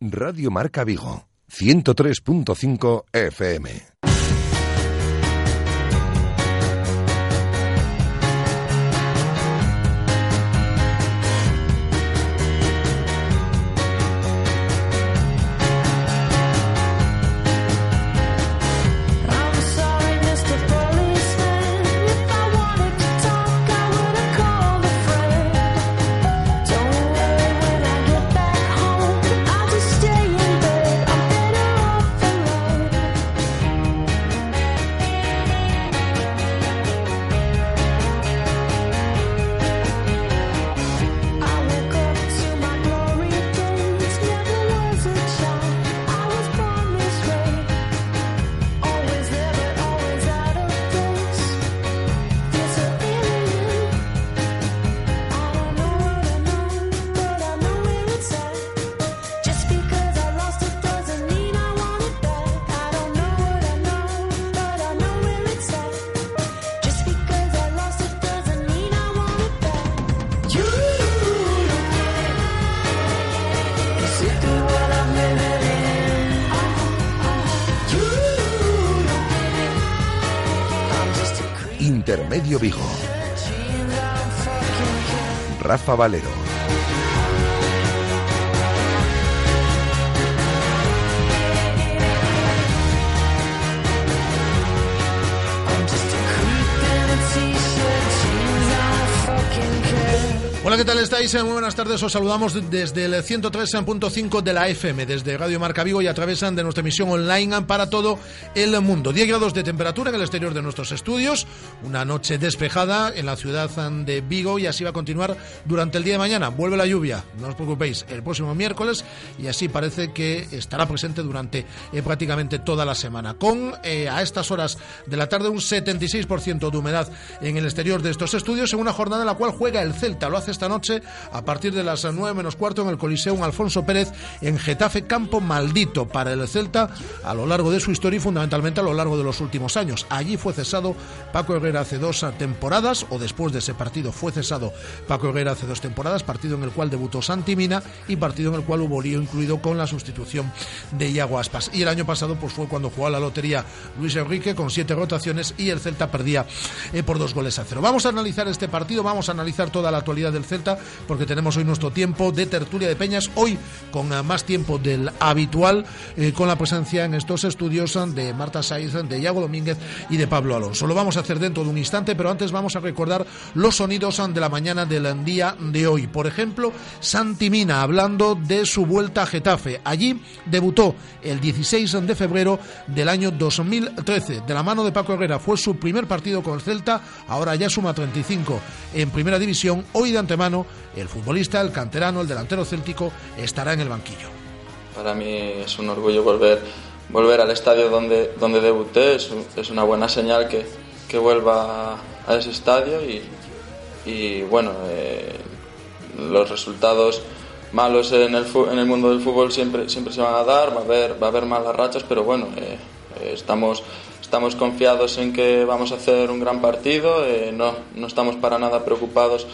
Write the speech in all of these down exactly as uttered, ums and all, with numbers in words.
Radio Marca Vigo, ciento tres punto cinco F M. Intermedio Vigo. Rafa Valero. Hola, ¿qué tal estáis? Muy buenas tardes, os saludamos desde el ciento tres punto cinco de la F M, desde Radio Marca Vigo, y atravesan de nuestra emisión online para todo el mundo. diez grados de temperatura en el exterior de nuestros estudios, una noche despejada en la ciudad de Vigo, y así va a continuar durante el día de mañana. Vuelve la lluvia, no os preocupéis, el próximo miércoles, y así parece que estará presente durante eh, prácticamente toda la semana. Con eh, a estas horas de la tarde un setenta y seis por ciento de humedad en el exterior de estos estudios, en una jornada en la cual juega el Celta, lo hace esta noche a partir de las nueve menos cuarto en el Coliseum Alfonso Pérez en Getafe, campo maldito para el Celta a lo largo de su historia y fundamentalmente a lo largo de los últimos años. Allí fue cesado Paco Herrera hace dos temporadas, o después de ese partido fue cesado Paco Herrera hace dos temporadas, partido en el cual debutó Santi Mina y partido en el cual hubo lío incluido con la sustitución de Iago Aspas. Y el año pasado pues fue cuando jugó a la lotería Luis Enrique con siete rotaciones y el Celta perdía eh, por dos goles a cero. Vamos a analizar este partido, vamos a analizar toda la actualidad del Celta, porque tenemos hoy nuestro tiempo de tertulia de peñas, hoy con más tiempo del habitual, eh, con la presencia en estos estudios de Marta Sáez, de Iago Domínguez y de Pablo Alonso. Lo vamos a hacer dentro de un instante, pero antes vamos a recordar los sonidos de la mañana del día de hoy. Por ejemplo, Santi Mina hablando de su vuelta a Getafe. Allí debutó el dieciséis de febrero del año dos mil trece. De la mano de Paco Herrera fue su primer partido con el Celta, ahora ya suma treinta y cinco en primera división. Hoy de mano, el futbolista, el canterano, el delantero céltico, estará en el banquillo. Para mí es un orgullo volver, volver al estadio donde, donde debuté. Es, es una buena señal que, que vuelva a ese estadio y, y bueno, eh, los resultados malos en el, en el mundo del fútbol siempre, siempre se van a dar, va a haber, va a haber malas rachas, pero bueno, eh, estamos... Estamos confiados en que vamos a hacer un gran partido, eh, no, no estamos para nada preocupados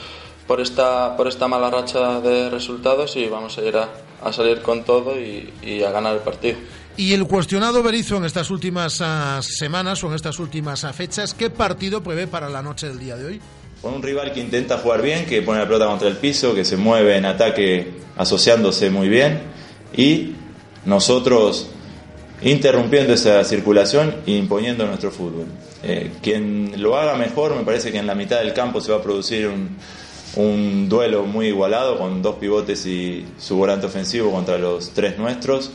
por esta, por esta mala racha de resultados, y vamos a ir a, a salir con todo y, y a ganar el partido. Y el cuestionado Berizzo en estas últimas uh, semanas o en estas últimas uh, fechas, ¿qué partido prevé para la noche del día de hoy? Con un rival que intenta jugar bien, que pone la pelota contra el piso, que se mueve en ataque asociándose muy bien, y nosotros interrumpiendo esa circulación e imponiendo nuestro fútbol. Eh, quien lo haga mejor, me parece que en la mitad del campo se va a producir un, un duelo muy igualado, con dos pivotes y su volante ofensivo contra los tres nuestros,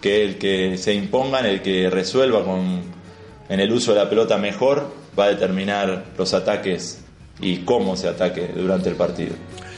que el que se impongan, el que resuelva con, en el uso de la pelota mejor, va a determinar los ataques y cómo se ataque durante el partido.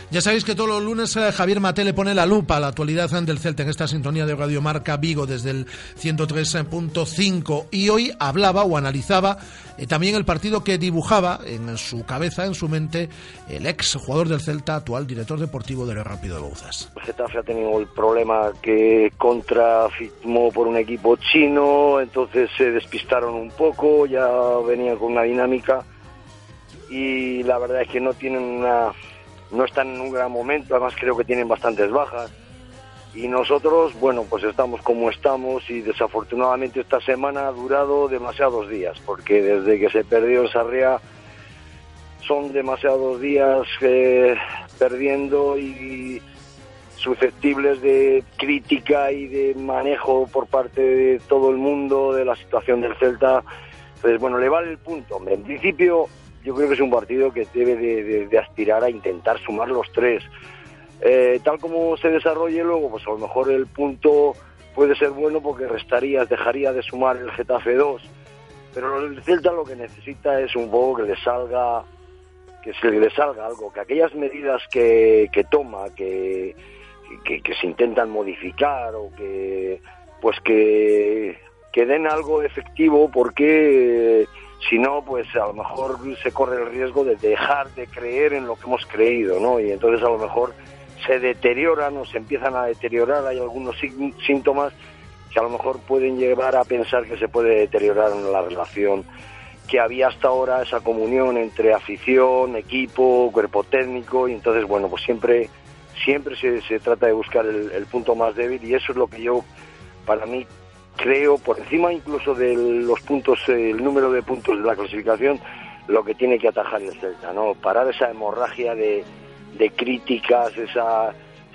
Ya sabéis que todos los lunes eh, Javier Maté le pone la lupa a la actualidad del Celta en esta sintonía de Radio Marca Vigo desde el ciento tres punto cinco, y hoy hablaba o analizaba eh, también el partido que dibujaba en su cabeza, en su mente, el ex jugador del Celta, actual director deportivo del Rápido de Bouzas. Getafe ha tenido el problema que Contra firmó por un equipo chino, entonces se despistaron un poco, ya venía con una dinámica y la verdad es que no tienen una, no están en un gran momento, además creo que tienen bastantes bajas y nosotros, bueno, pues estamos como estamos y desafortunadamente esta semana ha durado demasiados días porque desde que se perdió el Sarriá son demasiados días eh, perdiendo y susceptibles de crítica y de manejo por parte de todo el mundo de la situación del Celta. Entonces, bueno, le vale el punto, hombre. En principio yo creo que es un partido que debe de, de, de aspirar a intentar sumar los tres. Eh, tal como se desarrolle luego, pues a lo mejor el punto puede ser bueno porque restarías, dejaría de sumar el Getafe dos. Pero el Celta lo que necesita es un poco que le salga, que se le salga algo, que aquellas medidas que, que toma, que, que, que se intentan modificar o que, pues que, que den algo efectivo porque... Si no, pues a lo mejor se corre el riesgo de dejar de creer en lo que hemos creído, ¿no? Y entonces a lo mejor se deterioran o se empiezan a deteriorar. Hay algunos síntomas que a lo mejor pueden llevar a pensar que se puede deteriorar en la relación que había hasta ahora, esa comunión entre afición, equipo, cuerpo técnico. Y entonces, bueno, pues siempre, siempre se, se trata de buscar el, el punto más débil y eso es lo que yo, para mí, creo, por encima incluso de los puntos, el número de puntos de la clasificación, lo que tiene que atajar el Celta, ¿no? Parar esa hemorragia de, de críticas, esa,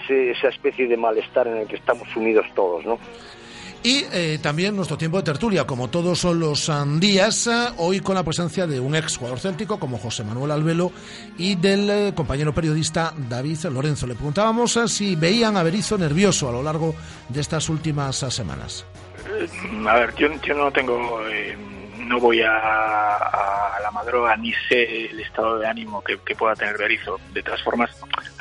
esa especie de malestar en el que estamos unidos todos, ¿no? Y eh, también nuestro tiempo de tertulia, como todos son los días, hoy con la presencia de un ex jugador céltico como José Manuel Alvelo y del eh, compañero periodista David Lorenzo. Le preguntábamos eh, si veían a Berizzo nervioso a lo largo de estas últimas semanas. A ver, yo, yo no tengo, eh, no voy a, a la madroga ni sé el estado de ánimo que, que pueda tener Berizzo. De todas formas,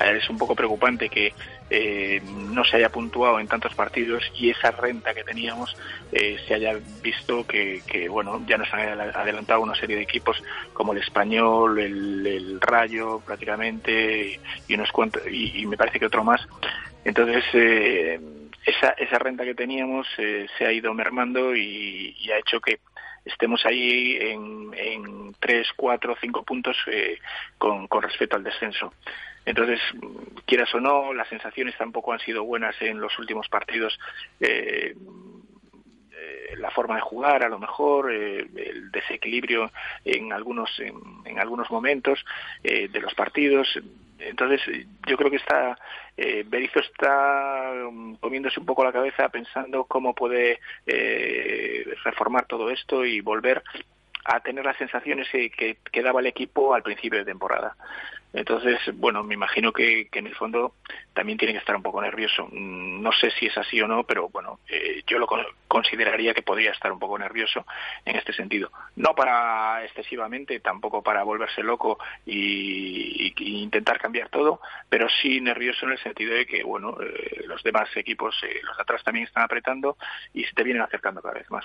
es un poco preocupante que eh, no se haya puntuado en tantos partidos y esa renta que teníamos eh, se haya visto que, que, bueno, ya nos han adelantado una serie de equipos como el Español, el, el Rayo, prácticamente, y unos cuantos, y, y me parece que otro más. Entonces, eh, Esa, esa renta que teníamos eh, se ha ido mermando y, y ha hecho que estemos ahí en, en tres, cuatro, cinco puntos eh, con, con respecto al descenso. Entonces, quieras o no, las sensaciones tampoco han sido buenas en los últimos partidos. Eh, eh, la forma de jugar, a lo mejor, eh, el desequilibrio en algunos, en, en algunos momentos eh, de los partidos. Entonces, yo creo que está eh, Berizzo está um, comiéndose un poco la cabeza pensando cómo puede eh, reformar todo esto y volver a tener las sensaciones que, que, que daba el equipo al principio de temporada. Entonces, bueno, me imagino que, que en el fondo también tiene que estar un poco nervioso. No sé si es así o no, pero bueno, eh, yo lo consideraría que podría estar un poco nervioso en este sentido. No para excesivamente, tampoco para volverse loco y, y, y intentar cambiar todo, pero sí nervioso en el sentido de que, bueno, eh, los demás equipos, eh, los de atrás también están apretando y se te vienen acercando cada vez más.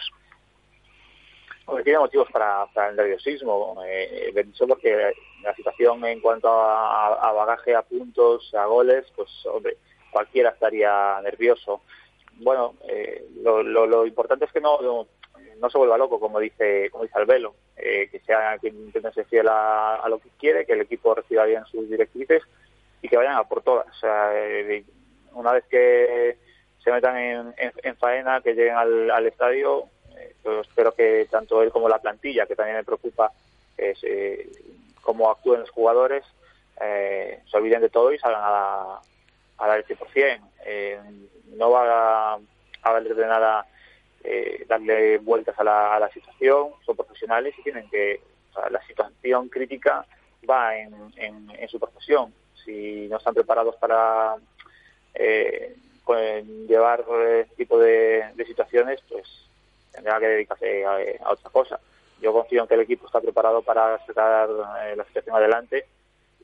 Tiene motivos para, para el nerviosismo, eh, Berizzo, porque la situación en cuanto a, a bagaje, a puntos, a goles, pues hombre, cualquiera estaría nervioso. Bueno, eh, lo, lo, lo importante es que no, no, no se vuelva loco, como dice como dice Alvelo, eh, que sea que intenten ser fiel a, a lo que quiere, que el equipo reciba bien sus directrices y que vayan a por todas. O sea, eh, una vez que se metan en, en, en faena, que lleguen al, al estadio... Yo espero que tanto él como la plantilla, que también me preocupa es, eh, cómo actúen los jugadores, eh, se olviden de todo y salgan a la, a la del cien por ciento. Eh, no va a, a valer de nada eh, darle vueltas a la, a la situación, son profesionales y tienen que... O sea, la situación crítica va en, en, en su profesión. Si no están preparados para eh, con, llevar este tipo de, de situaciones, pues... tendrá que dedicarse a, a otra cosa. Yo confío en que el equipo está preparado para sacar eh, la situación adelante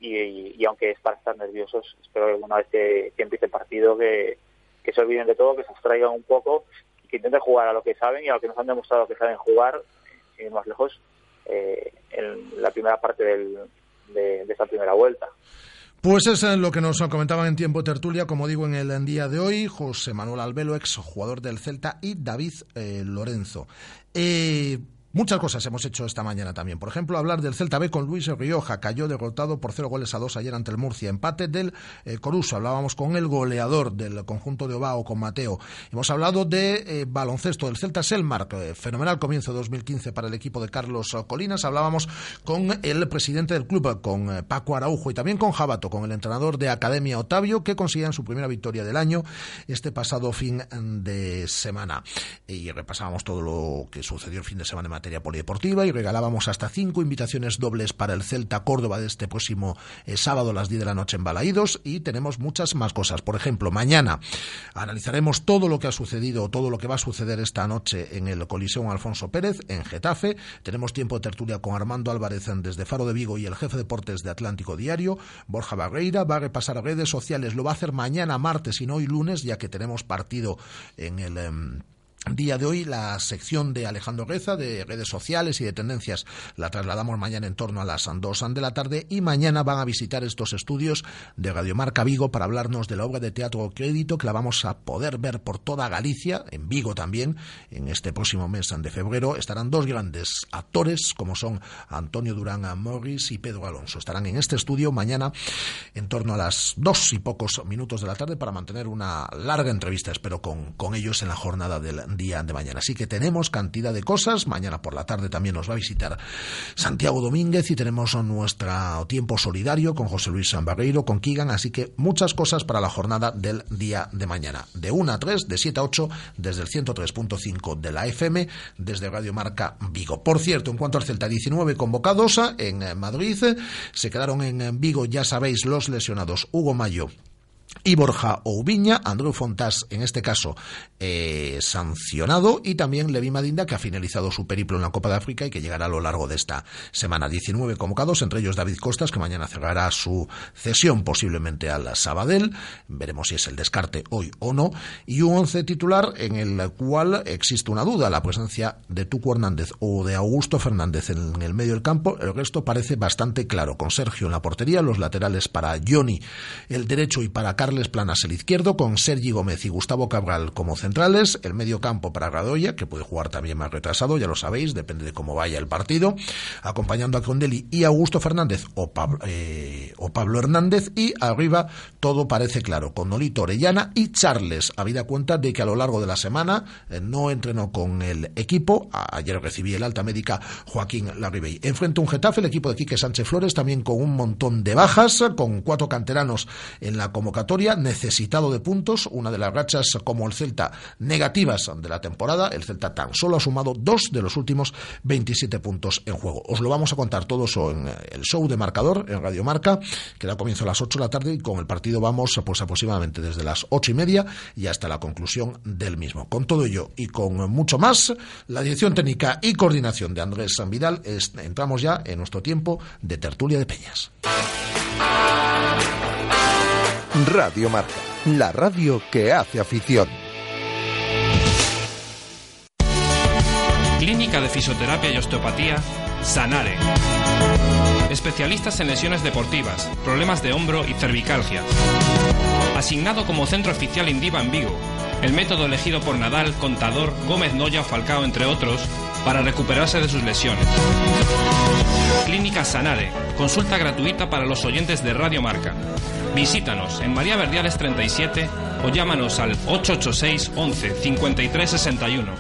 y, y aunque es para estar nerviosos, espero que alguna vez que, que empiece el partido que, que se olviden de todo, que se abstraigan un poco, que intenten jugar a lo que saben y a lo que nos han demostrado que saben jugar, sin ir más lejos, eh, en la primera parte del, de, de esta primera vuelta. Pues es lo que nos comentaban en Tiempo Tertulia, como digo, en el día de hoy, José Manuel Alvelo, ex jugador del Celta, y David eh, Lorenzo. Eh, muchas cosas hemos hecho esta mañana también. Por ejemplo, hablar del Celta B con Luis Rioja. Cayó derrotado por cero goles a dos ayer ante el Murcia. Empate del eh, Coruso. Hablábamos con el goleador del conjunto de Ovao, con Mateo. Hemos hablado de eh, baloncesto del Celta Selmark. Eh, fenomenal comienzo de dos mil quince para el equipo de Carlos Colinas. Hablábamos con el presidente del club, con eh, Paco Araujo, y también con Jabato, con el entrenador de Academia Otavio, que consiguen su primera victoria del año este pasado fin de semana. Y repasábamos todo lo que sucedió el fin de semana en materia polideportiva y regalábamos hasta cinco invitaciones dobles para el Celta Córdoba de este próximo eh, sábado a las diez de la noche en Balaídos, y tenemos muchas más cosas. Por ejemplo, mañana analizaremos todo lo que ha sucedido, todo lo que va a suceder esta noche en el Coliseo Alfonso Pérez, en Getafe. Tenemos Tiempo de Tertulia con Armando Álvarez desde Faro de Vigo y el jefe de deportes de Atlántico Diario, Borja Barreira. Va a repasar redes sociales, lo va a hacer mañana martes y no hoy lunes, ya que tenemos partido en el... Eh, Día de hoy. La sección de Alejandro Reza de redes sociales y de tendencias la trasladamos mañana en torno a las dos de la tarde, y mañana van a visitar estos estudios de Radio Marca Vigo para hablarnos de la obra de teatro Crédito, que la vamos a poder ver por toda Galicia, en Vigo también, en este próximo mes de febrero. Estarán dos grandes actores como son Antonio Durán Morris y Pedro Alonso. Estarán en este estudio mañana en torno a las dos y pocos minutos de la tarde para mantener una larga entrevista, espero, con, con ellos en la jornada del día de mañana. Así que tenemos cantidad de cosas. Mañana por la tarde también nos va a visitar Santiago Domínguez y tenemos nuestro tiempo solidario con José Luis Sambarreiro, con Kigan. Así que muchas cosas para la jornada del día de mañana. De una a tres, de siete a ocho, desde el ciento tres punto cinco de la F M, desde Radio Marca Vigo. Por cierto, en cuanto al Celta, diecinueve convocados en Madrid. Se quedaron en Vigo, ya sabéis, los lesionados Hugo Mayo y Borja Oubiña, Andreu Fontás, en este caso, eh, sancionado, y también Levi Madinda, que ha finalizado su periplo en la Copa de África y que llegará a lo largo de esta semana. diecinueve convocados, entre ellos David Costas, que mañana cerrará su cesión posiblemente a la Sabadell. Veremos si es el descarte hoy o no. Y un once titular en el cual existe una duda, la presencia de Tuco Hernández o de Augusto Fernández en el medio del campo. El resto parece bastante claro, con Sergio en la portería, los laterales para Jonny, el derecho, y para Carles Planas el izquierdo, con Sergi Gómez y Gustavo Cabral como centrales, el medio campo para Gradoya, que puede jugar también más retrasado, ya lo sabéis, depende de cómo vaya el partido, acompañando a Condelli y Augusto Fernández o Pablo, eh, o Pablo Hernández, y arriba todo parece claro, con Nolito, Orellana y Charles, habida cuenta de que a lo largo de la semana eh, no entrenó con el equipo. Ayer recibí el alta médica Joaquín Larribey. Enfrente un Getafe, el equipo de Quique Sánchez Flores, también con un montón de bajas, con cuatro canteranos en la convocatoria, necesitado de puntos, una de las rachas como el Celta negativas de la temporada. El Celta tan solo ha sumado dos de los últimos veintisiete puntos en juego. Os lo vamos a contar todo eso en el show de Marcador, en Radio Marca, que da comienzo a las ocho de la tarde, y con el partido vamos pues aproximadamente desde las ocho y media y hasta la conclusión del mismo. Con todo ello y con mucho más, la dirección técnica y coordinación de Andrés Sanvidal, es, entramos ya en nuestro tiempo de tertulia de Peñas. Radio Marca, la radio que hace afición. Clínica de Fisioterapia y Osteopatía Sanare. Especialistas en lesiones deportivas, problemas de hombro y cervicalgias. Asignado como centro oficial Indiva en Vigo, el método elegido por Nadal, Contador, Gómez Noya o Falcao, entre otros, para recuperarse de sus lesiones. Clínica Sanare, consulta gratuita para los oyentes de Radio Marca. Visítanos en María Verdiales treinta y siete o llámanos al ocho ocho seis once cincuenta y tres sesenta y uno.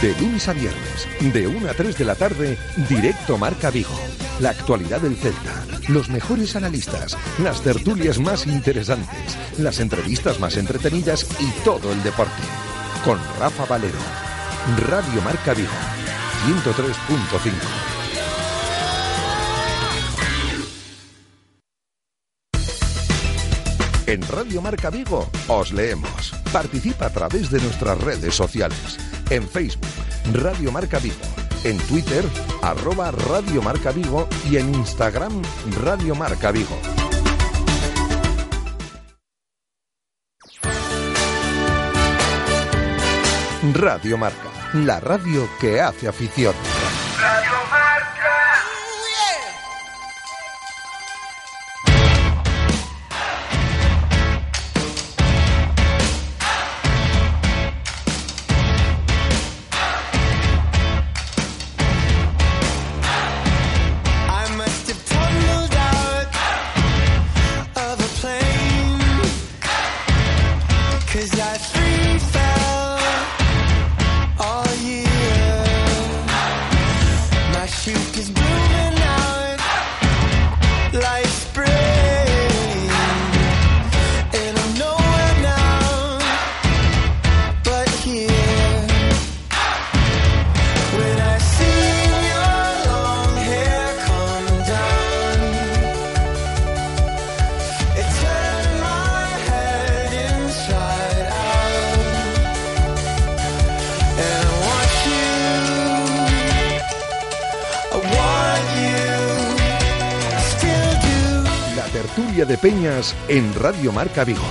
De lunes a viernes, de una a tres de la tarde, Directo Marca Vigo. La actualidad del Celta, los mejores analistas, las tertulias más interesantes, las entrevistas más entretenidas y todo el deporte. Con Rafa Valero. Radio Marca Vigo, ciento tres punto cinco. En Radio Marca Vigo os leemos. Participa a través de nuestras redes sociales. En Facebook, Radio Marca Vigo. en Twitter, arroba Radio Marca Vigo, y en Instagram, Radio Marca Vigo. Radio Marca, la radio que hace afición. Radio de Peñas en Radio Marca Vigo.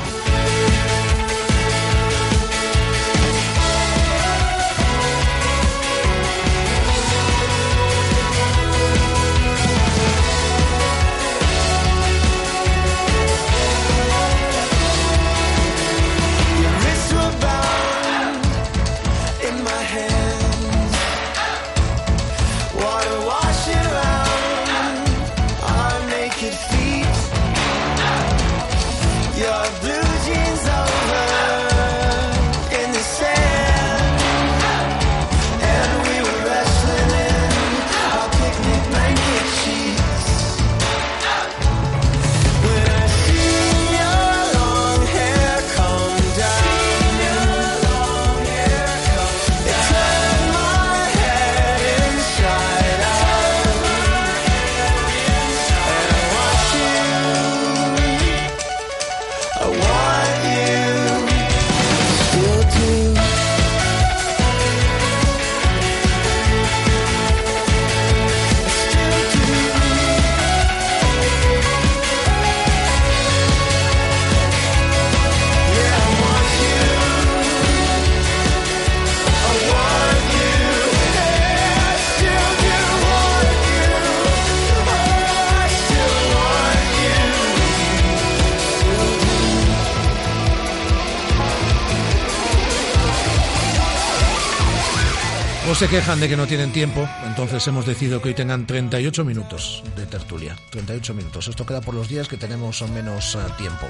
Se quejan de que no tienen tiempo, entonces hemos decidido que hoy tengan treinta y ocho minutos de tertulia. treinta y ocho minutos. Esto queda por los días que tenemos o menos uh, tiempo.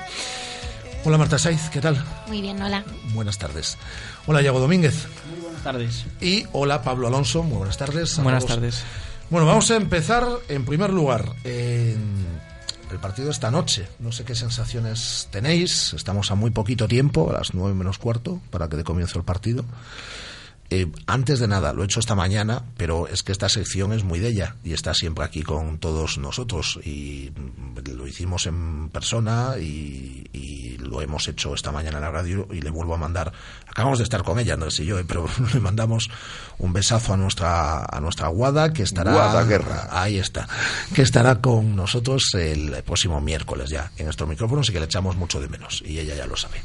Hola Marta Sáez, ¿qué tal? Muy bien, hola. Buenas tardes. Hola Iago Domínguez. Muy buenas tardes. Y hola Pablo Alonso, muy buenas tardes. Buenas tardes. Bueno, vamos a empezar en primer lugar. Eh, el partido esta noche, no sé qué sensaciones tenéis. Estamos a muy poquito tiempo, a las nueve menos cuarto, para que dé comienzo el partido. Eh, antes de nada, lo he hecho esta mañana, pero es que esta sección es muy de ella y está siempre aquí con todos nosotros, y lo hicimos en persona y, y lo hemos hecho esta mañana en la radio, y le vuelvo a mandar, acabamos de estar con ella, Andrés y yo, eh, pero le mandamos un besazo a nuestra a nuestra Guada, que estará Guada Guerra, ahí está, que estará con nosotros el próximo miércoles ya en estos micrófonos, y que le echamos mucho de menos, y ella ya lo sabe.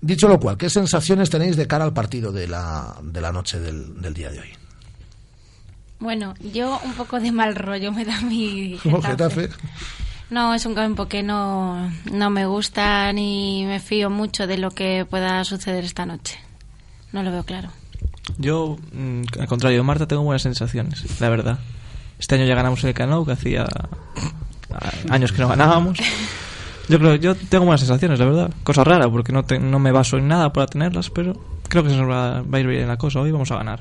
Dicho lo cual, ¿qué sensaciones tenéis de cara al partido de la, de la noche del, del día de hoy? Bueno, yo un poco de mal rollo me da mi Getafe. Getafe. No, es un campo que no, no me gusta, ni me fío mucho de lo que pueda suceder esta noche. No lo veo claro. Yo, al contrario de Marta, tengo buenas sensaciones, la verdad. Este año ya ganamos el Canao, que hacía años que no ganábamos. Yo creo, yo tengo buenas sensaciones, la verdad. Cosa rara, porque no, te, no me baso en nada para tenerlas, pero creo que se nos va, va a ir bien la cosa. Hoy vamos a ganar.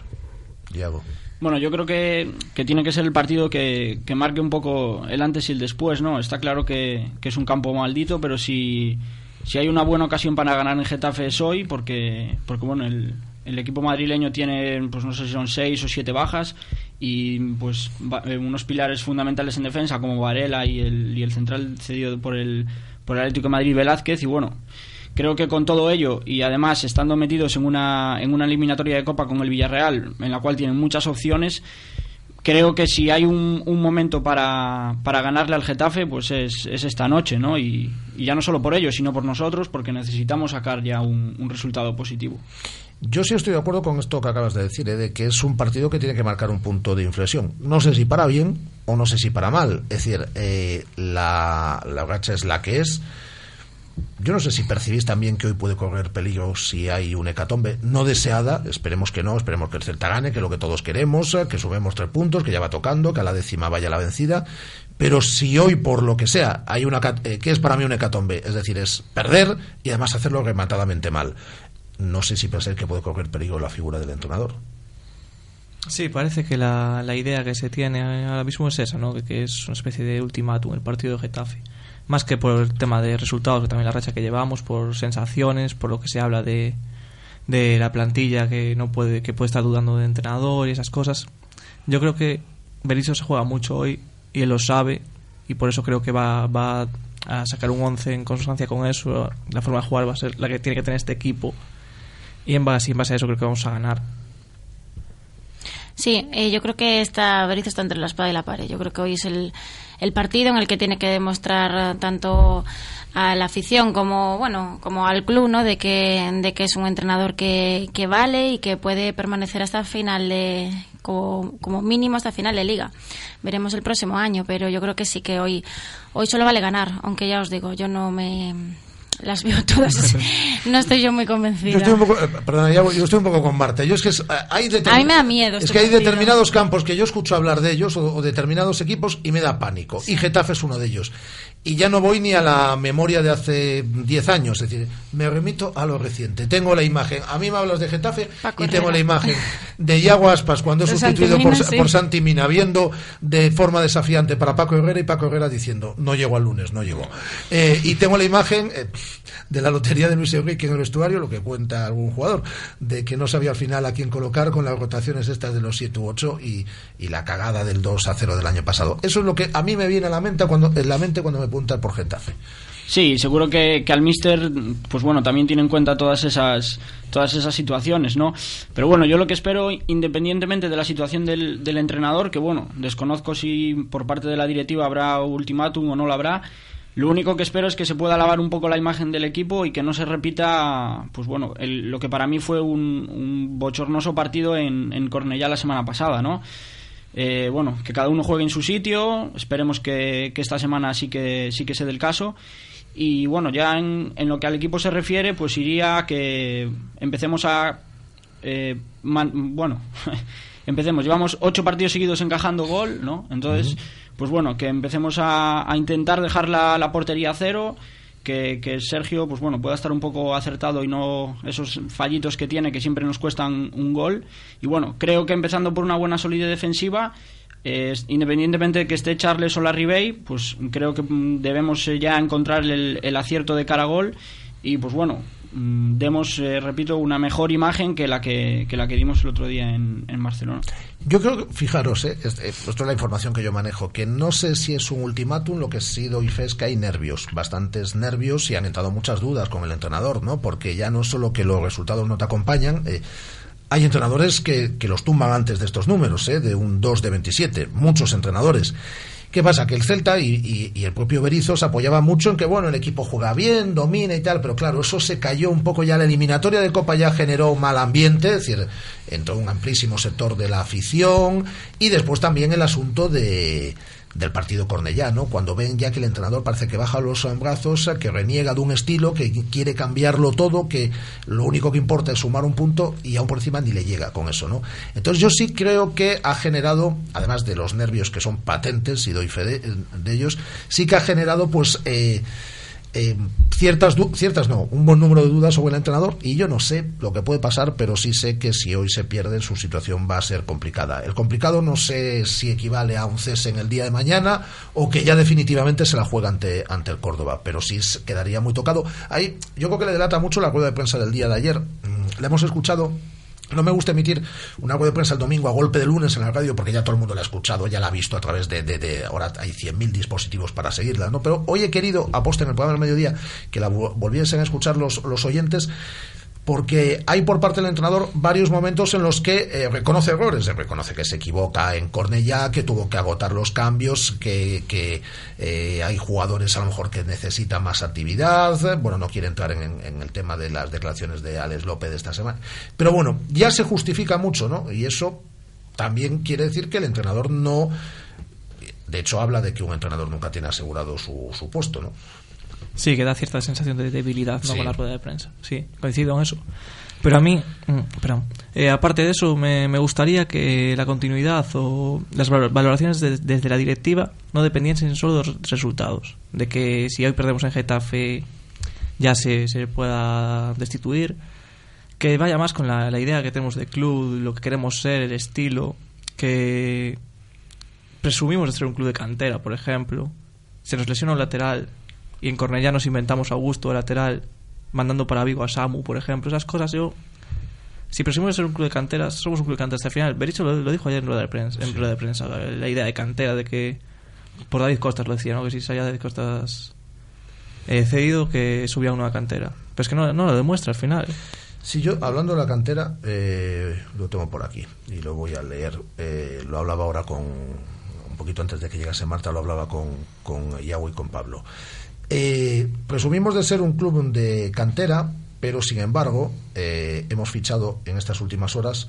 Iago. Bueno, yo creo que, que tiene que ser el partido que, que marque un poco el antes y el después, ¿no? Está claro que, que es un campo maldito, pero si, si hay una buena ocasión para ganar en Getafe es hoy, porque, porque bueno, el, el equipo madrileño tiene, pues no sé si son seis o siete bajas, y pues unos pilares fundamentales en defensa, como Varela y el, y el central cedido por el... por el Atlético de Madrid, Velázquez, y bueno, Creo que con todo ello, y además estando metidos en una, en una eliminatoria de Copa con el Villarreal, en la cual tienen muchas opciones, creo que si hay un, un momento para, para ganarle al Getafe, pues es, es esta noche, ¿no? Y, y ya no solo por ellos, sino por nosotros, porque necesitamos sacar ya un, un resultado positivo. Yo sí estoy de acuerdo con esto que acabas de decir, ¿eh? De que es un partido que tiene que marcar un punto de inflexión. No sé si para bien o no sé si para mal. Es decir, eh, la, la racha es la que es. Yo no sé si percibís también que hoy puede correr peligro si hay una hecatombe no deseada. Esperemos que no, esperemos que el Celta gane, que es lo que todos queremos, que subemos tres puntos, que ya va tocando, que a la décima vaya la vencida. Pero si hoy, por lo que sea, hay una eh, que es para mí una hecatombe, es decir, es perder y además hacerlo rematadamente mal, no sé si pensáis que puede correr peligro la figura del entrenador. Sí, parece que la, la idea que se tiene ahora mismo es esa, ¿no? Que, que es una especie de ultimátum el partido de Getafe. Más que por el tema de resultados, que también la racha que llevamos, por sensaciones, por lo que se habla de, de la plantilla que no puede que puede estar dudando de entrenador y esas cosas. Yo creo que Berizzo se juega mucho hoy y él lo sabe, y por eso creo que va, va a sacar un once en consonancia con eso. La forma de jugar va a ser la que tiene que tener este equipo, y en base, en base a eso creo que vamos a ganar. Sí, eh, yo creo que esta Berizzo está entre la espada y la pared. Yo creo que hoy es el, el partido en el que tiene que demostrar tanto a la afición como, bueno, como al club, ¿no? De que, de que es un entrenador que, que vale y que puede permanecer hasta final de, como, como mínimo hasta final de liga. Veremos el próximo año, pero yo creo que sí que hoy, hoy solo vale ganar, aunque ya os digo, yo no me... las veo todas, no estoy yo muy convencida. Yo estoy un poco, perdona, yo estoy un poco con Marta. Yo es que es, hay determin... a mí me da miedo. Es que hay determinados campos que yo escucho hablar de ellos o, o determinados equipos y me da pánico. Sí. Y Getafe es uno de ellos. Y ya no voy ni a la memoria de hace diez años, es decir, me remito a lo reciente. Tengo la imagen, a mí me hablas de Getafe Paco y Herrera. Tengo la imagen de Iago Aspas cuando es sustituido Santi Mina, por, sí. por Santi Mina, viendo de forma desafiante para Paco Herrera y Paco Herrera diciendo, no llego al lunes, no llego. Eh, y tengo la imagen eh, de la lotería de Luis Enrique en el vestuario, lo que cuenta algún jugador, de que no sabía al final a quién colocar con las rotaciones estas de los siete u ocho y, y la cagada del dos a cero del año pasado. Eso es lo que a mí me viene a la mente cuando, en la mente cuando me punta por Getafe. Sí, seguro que, que al míster, pues bueno, también tiene en cuenta todas esas todas esas situaciones, ¿no? Pero bueno, yo lo que espero, independientemente de la situación del, del entrenador, que bueno, desconozco si por parte de la directiva habrá ultimátum o no lo habrá, lo único que espero es que se pueda lavar un poco la imagen del equipo y que no se repita, pues bueno, el, lo que para mí fue un, un bochornoso partido en, en Cornellá la semana pasada, ¿no? Eh, bueno, que cada uno juegue en su sitio. Esperemos que, que esta semana sí que sí que se dé el caso. Y bueno, ya en, en lo que al equipo se refiere, pues iría a que empecemos a eh, man, bueno, empecemos, llevamos ocho partidos seguidos encajando gol, ¿no? Entonces, uh-huh. pues bueno, que empecemos a, a intentar dejar la, la portería a cero, que, que Sergio, pues bueno, pueda estar un poco acertado y no esos fallitos que tiene que siempre nos cuestan un gol. Y bueno, creo que empezando por una buena solidez defensiva, eh, independientemente de que esté Charles o la Ribey, pues creo que debemos ya encontrar el, el acierto de cara a gol y pues bueno, demos, eh, repito, una mejor imagen que la que, que la que dimos el otro día en, en Barcelona. Yo creo que, fijaros, eh, esto es la información que yo manejo, que no sé si es un ultimátum, lo que sí doy fe es que hay nervios, bastantes nervios y han entrado muchas dudas con el entrenador, ¿no? Porque ya no solo que los resultados no te acompañan, eh, hay entrenadores que, que los tumban antes de estos números, eh, de un dos de veintisiete, muchos entrenadores. ¿Qué pasa? Que el Celta y, y, y el propio Berizzo se apoyaba mucho en que, bueno, el equipo juega bien, domina y tal, pero claro, eso se cayó un poco ya. La eliminatoria de Copa ya generó un mal ambiente, es decir, entró un amplísimo sector de la afición y después también el asunto de... del partido cornellano, cuando ven ya que el entrenador parece que baja los brazos, que reniega de un estilo, que quiere cambiarlo todo, que lo único que importa es sumar un punto y aún por encima ni le llega con eso, ¿no? Entonces yo sí creo que ha generado, además de los nervios que son patentes, y doy fe de, de ellos, sí que ha generado pues eh, eh, ciertas, du- ciertas no, un buen número de dudas sobre el entrenador y yo no sé lo que puede pasar, pero sí sé que si hoy se pierde su situación va a ser complicada. El complicado no sé si equivale a un cese en el día de mañana o que ya definitivamente se la juega ante, ante el Córdoba, pero sí quedaría muy tocado. Ahí yo creo que le delata mucho la rueda de prensa del día de ayer. Le hemos escuchado No me gusta emitir un algo de prensa el domingo a golpe de lunes en la radio, porque ya todo el mundo la ha escuchado, ya la ha visto a través de... de, de ahora hay cien mil dispositivos para seguirla, ¿no? Pero hoy he querido, aposta en el programa del mediodía, que la volviesen a escuchar los, los oyentes, porque hay por parte del entrenador varios momentos en los que eh, reconoce errores, reconoce que se equivoca en Cornellá, que tuvo que agotar los cambios, que, que eh, hay jugadores a lo mejor que necesitan más actividad. Bueno, no quiero entrar en, en el tema de las declaraciones de Álex López de esta semana, pero bueno, ya se justifica mucho, ¿no? Y eso también quiere decir que el entrenador no... De hecho, habla de que un entrenador nunca tiene asegurado su, su puesto, ¿no? Sí, que da cierta sensación de debilidad, ¿no? Sí. Con la rueda de prensa. Sí, coincido en eso. Pero a mí, perdón, eh, aparte de eso, me, me gustaría que la continuidad o las valoraciones de, desde la directiva no dependiesen solo de los resultados. De que si hoy perdemos en Getafe ya se, se pueda destituir. Que vaya más con la, la idea que tenemos del club, lo que queremos ser, el estilo. Que presumimos de ser un club de cantera, por ejemplo. Se nos lesiona un lateral y en Cornellá nos inventamos a Augusto de lateral, mandando para Vigo a Samu, por ejemplo. Esas cosas, yo... Si presumimos de ser un club de canteras, somos un club de canteras hasta el final. Berizzo lo, lo dijo ayer en rueda de prensa, en sí. rueda de prensa la, la idea de cantera, de que... Por David Costas lo decía, ¿no? Que si se haya David Costas eh, cedido, que subía uno a cantera. Pero es que no, no lo demuestra al final. Sí, yo, hablando de la cantera, eh, lo tengo por aquí y lo voy a leer. Eh, lo hablaba ahora con... Un poquito antes de que llegase Marta, lo hablaba con, con Iago y con Pablo. Eh, presumimos de ser un club de cantera, pero sin embargo eh, hemos fichado en estas últimas horas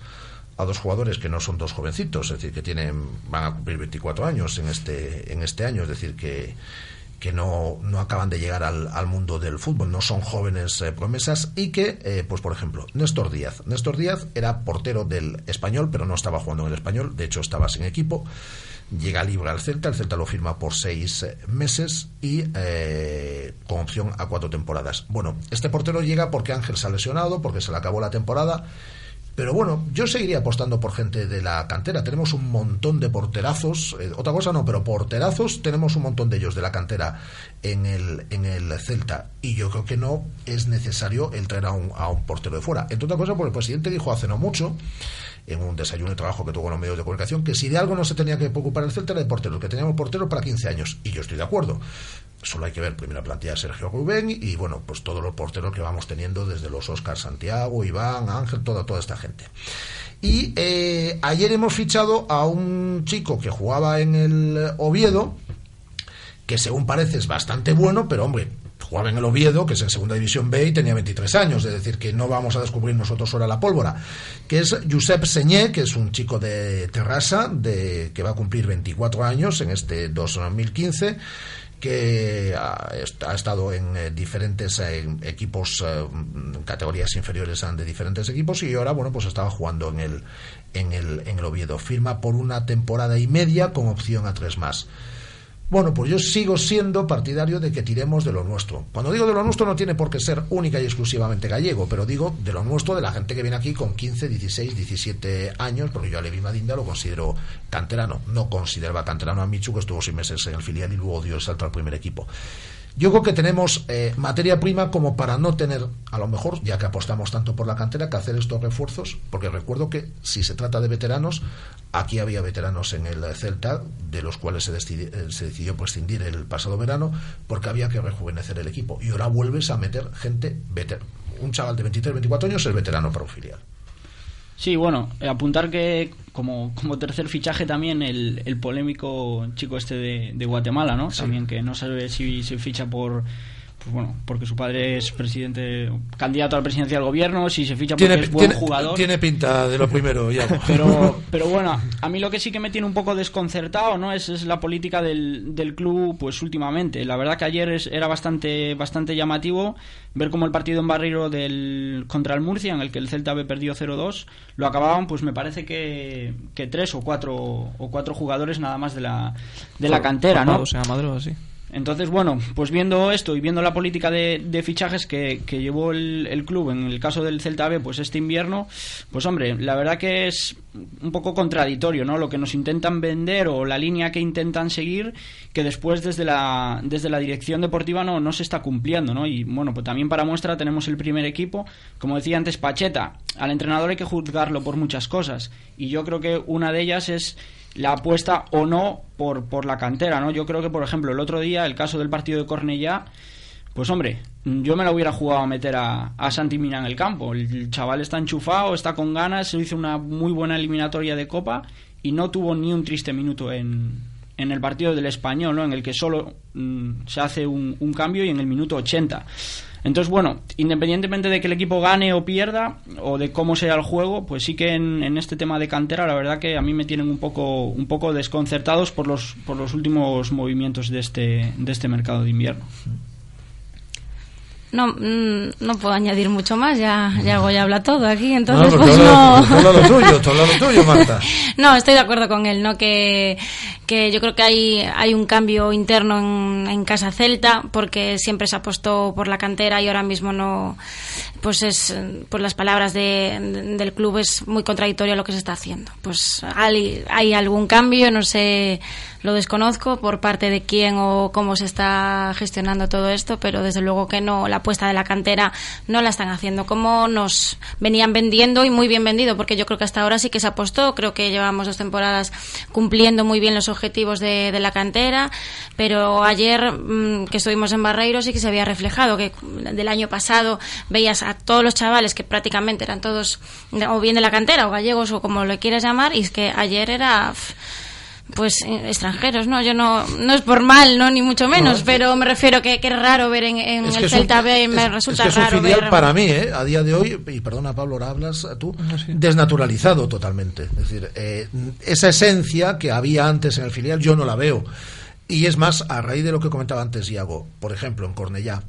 a dos jugadores que no son dos jovencitos, es decir, que tienen van a cumplir veinticuatro años en este en este año, es decir, que que no, no acaban de llegar al, al mundo del fútbol, no son jóvenes eh, promesas, y que, eh, pues por ejemplo, Néstor Díaz. Néstor Díaz era portero del Español, pero no estaba jugando en el Español, de hecho estaba sin equipo, llega libre al Celta, el Celta lo firma por seis meses y eh, con opción a cuatro temporadas. Bueno, este portero llega porque Ángel se ha lesionado, porque se le acabó la temporada. Pero bueno, yo seguiría apostando por gente de la cantera. Tenemos un montón de porterazos, eh, otra cosa no, pero porterazos tenemos un montón de ellos de la cantera en el en el Celta. Y yo creo que no es necesario el traer a un, a un portero de fuera. Entre otras cosas, porque el presidente dijo hace no mucho, en un desayuno de trabajo que tuvo en los medios de comunicación, que si de algo no se tenía que preocupar el Celta era de porteros, que teníamos porteros para quince años. Y yo estoy de acuerdo. Solo hay que ver primero la plantilla de Sergio Rubén y, bueno, pues todos los porteros que vamos teniendo, desde los Óscar Santiago, Iván, Ángel, toda, toda esta gente. Y eh, ayer hemos fichado a un chico que jugaba en el Oviedo, que según parece es bastante bueno, pero, hombre, jugaba en el Oviedo, que es en segunda división B, y tenía veintitrés años, es decir, que no vamos a descubrir nosotros ahora la pólvora, que es Josep Señé, que es un chico de Terrassa, de, que va a cumplir veinticuatro años en este dos mil quince, que ha, ha estado en eh, diferentes eh, equipos, eh, categorías inferiores de diferentes equipos, y ahora, bueno, pues estaba jugando en el, en el, en el Oviedo. Firma por una temporada y media con opción a tres más. Bueno, pues yo sigo siendo partidario de que tiremos de lo nuestro. Cuando digo de lo nuestro no tiene por qué ser única y exclusivamente gallego, pero digo de lo nuestro, de la gente que viene aquí con quince, dieciséis, diecisiete años, porque yo a Levi Madinda lo considero canterano. No consideraba canterano a Michu, que estuvo seis meses en el filial y luego dio el salto al primer equipo. Yo creo que tenemos eh, materia prima como para no tener, a lo mejor, ya que apostamos tanto por la cantera, que hacer estos refuerzos, porque recuerdo que si se trata de veteranos, aquí había veteranos en el Celta, de los cuales se, decidi, se decidió prescindir el pasado verano, porque había que rejuvenecer el equipo. Y ahora vuelves a meter gente veterana. Un chaval de veintitrés, veinticuatro años es veterano para un filial. Sí, bueno, apuntar que como, como tercer fichaje también el, el polémico chico este de, de Guatemala, ¿no? Sí. También que no sabe si se ficha por, pues bueno, porque su padre es presidente, candidato a la presidencia del gobierno, si se ficha porque tiene, es buen tiene, jugador. Tiene pinta de lo primero, ya. Pero, pero bueno, a mí lo que sí que me tiene un poco desconcertado, ¿no? Es, es la política del, del club, pues últimamente. La verdad que ayer es, era bastante, bastante llamativo ver cómo el partido en Barreiro del contra el Murcia, en el que el Celta B perdió cero dos, lo acababan, pues me parece que, que tres o cuatro o cuatro jugadores nada más de la de la cantera, ¿no? O sea, Madrid, sí. Entonces, bueno, pues viendo esto y viendo la política de, de fichajes que, que llevó el, el club, en el caso del Celta B, pues este invierno, pues hombre, la verdad que es un poco contradictorio, ¿no? Lo que nos intentan vender o la línea que intentan seguir, que después desde la desde la dirección deportiva no, no se está cumpliendo, ¿no? Y bueno, pues también para muestra tenemos el primer equipo. Como decía antes Pacheta, al entrenador hay que juzgarlo por muchas cosas, y yo creo que una de ellas es la apuesta o no por, por la cantera, ¿no? Yo creo que, por ejemplo, el otro día, el caso del partido de Cornellá, pues hombre, yo me la hubiera jugado a meter a, a Santi Mina en el campo. El, el chaval está enchufado, está con ganas, se hizo una muy buena eliminatoria de Copa y no tuvo ni un triste minuto en, en el partido del Español, ¿no? En el que solo mm, se hace un, un cambio y en el minuto ochenta. Entonces, bueno, independientemente de que el equipo gane o pierda, o de cómo sea el juego, pues sí que en, en este tema de cantera, la verdad que a mí me tienen un poco un poco desconcertados por los por los últimos movimientos de este de este mercado de invierno. No, no puedo añadir mucho más, ya Iago ya habla todo aquí, entonces no, pues no... Habla lo tuyo, habla lo tuyo, Marta. No, estoy de acuerdo con él, ¿no? Que, que yo creo que hay, hay un cambio interno en, en Casa Celta, porque siempre se apostó por la cantera y ahora mismo no... Pues es, por las palabras de, de, del club, es muy contradictorio lo que se está haciendo. Pues hay, hay algún cambio, no sé... Lo desconozco por parte de quién o cómo se está gestionando todo esto, pero desde luego que no, la apuesta de la cantera no la están haciendo como nos venían vendiendo, y muy bien vendido, porque yo creo que hasta ahora sí que se apostó. Creo que llevamos dos temporadas cumpliendo muy bien los objetivos de, de la cantera, pero ayer mmm, que estuvimos en Barreiros sí que se había reflejado, que del año pasado veías a todos los chavales que prácticamente eran todos o bien de la cantera o gallegos o como lo quieras llamar, y es que ayer era... Pff, pues extranjeros, ¿no? Yo no no es por mal, no, ni mucho menos, no, pero me refiero que, que es raro ver en, en el Celta B, me es, resulta es que raro. Es un filial ver... para mí, ¿eh? A día de hoy, y perdona Pablo, ahora hablas tú, no, sí. Desnaturalizado totalmente. Es decir, eh, esa esencia que había antes en el filial yo no la veo. Y es más, a raíz de lo que comentaba antes Iago, por ejemplo, en Cornellá,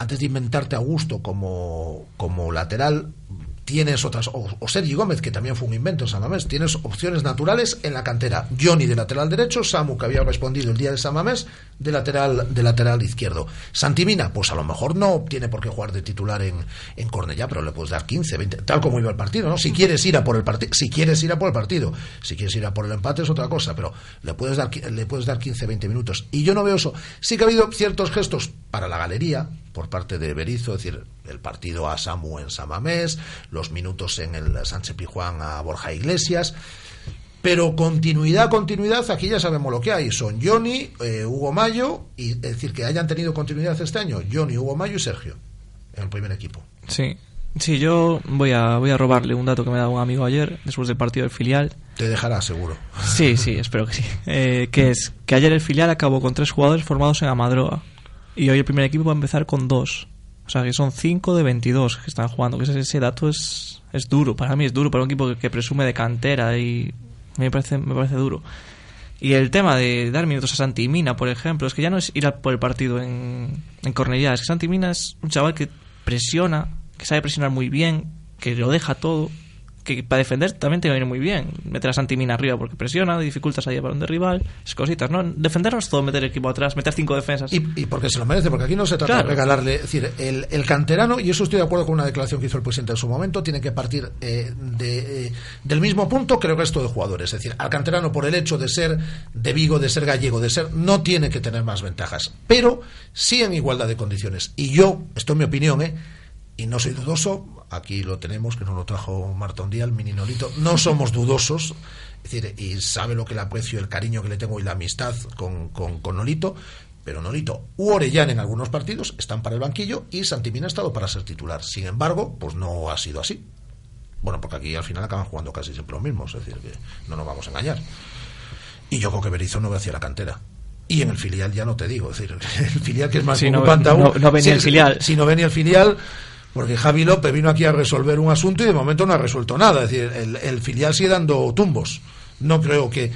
antes de inventarte a gusto como, como lateral... Tienes otras, o, o Sergio Gómez, que también fue un invento en San Mamés, tienes opciones naturales en la cantera. Jonny de lateral derecho, Samu, que había respondido el día de San Mamés, de lateral, de lateral izquierdo. Santi Mina, pues a lo mejor no tiene por qué jugar de titular en, en Cornellá, pero le puedes dar quince, veinte, tal como iba el partido, ¿no? Si quieres ir a por el partido, si quieres ir a por el partido, si quieres ir a por el empate es otra cosa, pero le puedes dar, le puedes dar quince, veinte minutos. Y yo no veo eso. Sí que ha habido ciertos gestos para la galería, por parte de Berizzo, es decir, el partido a Samu en San Mamés, los minutos en el Sánchez Pijuán a Borja Iglesias, pero continuidad, continuidad, aquí ya sabemos lo que hay, son Jonny, eh, Hugo Mayo, y es decir, que hayan tenido continuidad este año, Jonny, Hugo Mayo y Sergio, en el primer equipo. Sí, sí, yo voy a voy a robarle un dato que me ha dado un amigo ayer, después del partido del filial. Te dejará, seguro. Sí, sí, espero que sí. Eh, que es que ayer el filial acabó con tres jugadores formados en Amadroa. Y hoy el primer equipo va a empezar con dos. O sea, que son cinco de veintidós que están jugando. Que ese, ese dato es, es duro. Para mí es duro, para un equipo que, que presume de cantera. Y me parece, me parece duro. Y el tema de dar minutos a Santi Mina, por ejemplo, es que ya no es ir a por el partido en, en Cornellá. Es que Santi Mina es un chaval que presiona, que sabe presionar muy bien, que lo deja todo. Que para defender también te va a ir muy bien. Meter a Santi Mina arriba porque presiona, dificultas ahí el balón de rival, esas cositas, ¿no? Defendernos todo, meter el equipo atrás, meter cinco defensas. Y, y porque se lo merece, porque aquí no se trata, claro, de regalarle. Es decir, el, el canterano, y eso estoy de acuerdo con una declaración que hizo el presidente en su momento, tiene que partir eh, de, eh, del mismo punto que el resto de jugadores. Es decir, al canterano, por el hecho de ser de Vigo, de ser gallego, de ser, no tiene que tener más ventajas, pero sí en igualdad de condiciones. Y yo, esto es mi opinión, ¿eh? Y no soy dudoso. Aquí lo tenemos, que nos lo trajo Marta un día, el mini Nolito. No somos dudosos, es decir, y sabe lo que le aprecio, el cariño que le tengo y la amistad con, con, con Nolito. Pero Nolito u Orellana en algunos partidos están para el banquillo y Santimina ha estado para ser titular. Sin embargo, pues no ha sido así. Bueno, porque aquí al final acaban jugando casi siempre los mismos, es decir, que no nos vamos a engañar. Y yo creo que Berizzo no va hacia la cantera. Y en el filial ya no te digo, es decir, el filial que es más si preocupante no, aún. No, no venía si, el filial. Si no venía el filial... Porque Javi López vino aquí a resolver un asunto y de momento no ha resuelto nada. Es decir, el, el filial sigue dando tumbos. No creo que,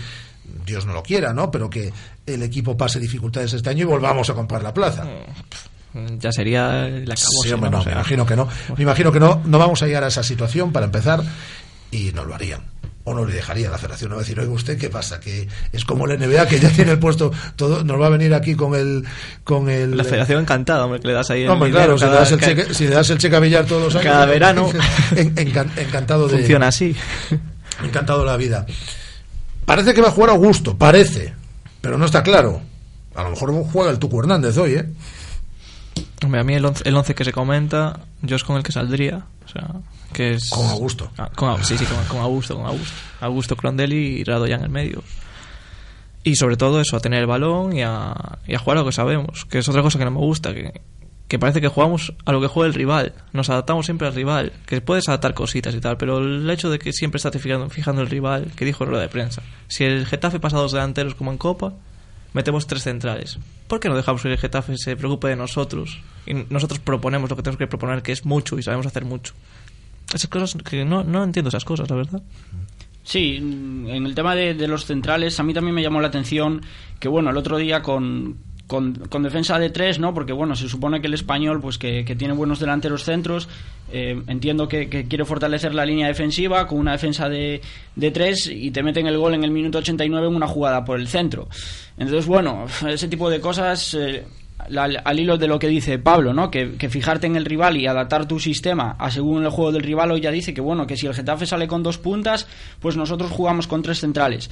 Dios no lo quiera, ¿no? Pero que el equipo pase dificultades este año y volvamos a comprar la plaza. Ya sería la cabeza. Sí, hombre, no, me imagino que no. Me imagino que no, no vamos a llegar a esa situación para empezar, y no lo harían. o no le dejaría la federación. No va a decir, oiga usted, ¿qué pasa? Que es como la N B A, que ya tiene el puesto todo, nos va a venir aquí con el con el la federación encantada, hombre, que le das ahí el hombre, claro, si, cada, le das el cada, cheque, si le das el cheque a billar todos los años cada verano, en, en, encantado de funciona así, encantado la vida. Parece que va a jugar Augusto, parece, pero no está claro. A lo mejor juega el Tucu Hernández hoy, ¿eh? Hombre, a mí el once, el once que se comenta, yo es con el que saldría, o sea, que es... Con Augusto. Ah, con, sí, sí, con, con Augusto, con Augusto. Augusto, Crondelli y Radoyan en el medio. Y sobre todo eso, a tener el balón y a, y a jugar a lo que sabemos, que es otra cosa que no me gusta, que, que parece que jugamos a lo que juega el rival, nos adaptamos siempre al rival, que puedes adaptar cositas y tal, pero el hecho de que siempre estás fijando, fijando el rival, que dijo en rueda de prensa, si el Getafe pasa dos delanteros como en Copa... metemos tres centrales. ¿Por qué no dejamos que el Getafe se preocupe de nosotros? Y nosotros proponemos lo que tenemos que proponer, que es mucho, y sabemos hacer mucho. Esas cosas, que no, no entiendo esas cosas, la verdad. Sí, en el tema de, de los centrales, a mí también me llamó la atención que, bueno, el otro día con, con, con defensa de tres, ¿no? Porque, bueno, se supone que el Español, pues que, que tiene buenos delanteros centros, eh, entiendo que, que quiere fortalecer la línea defensiva con una defensa de, de tres, y te meten el gol en el minuto ochenta y nueve en una jugada por el centro. Entonces, bueno, ese tipo de cosas, eh, al, al hilo de lo que dice Pablo, ¿no? Que, que fijarte en el rival y adaptar tu sistema a según el juego del rival. Hoy ya dice que, bueno, que si el Getafe sale con dos puntas, pues nosotros jugamos con tres centrales.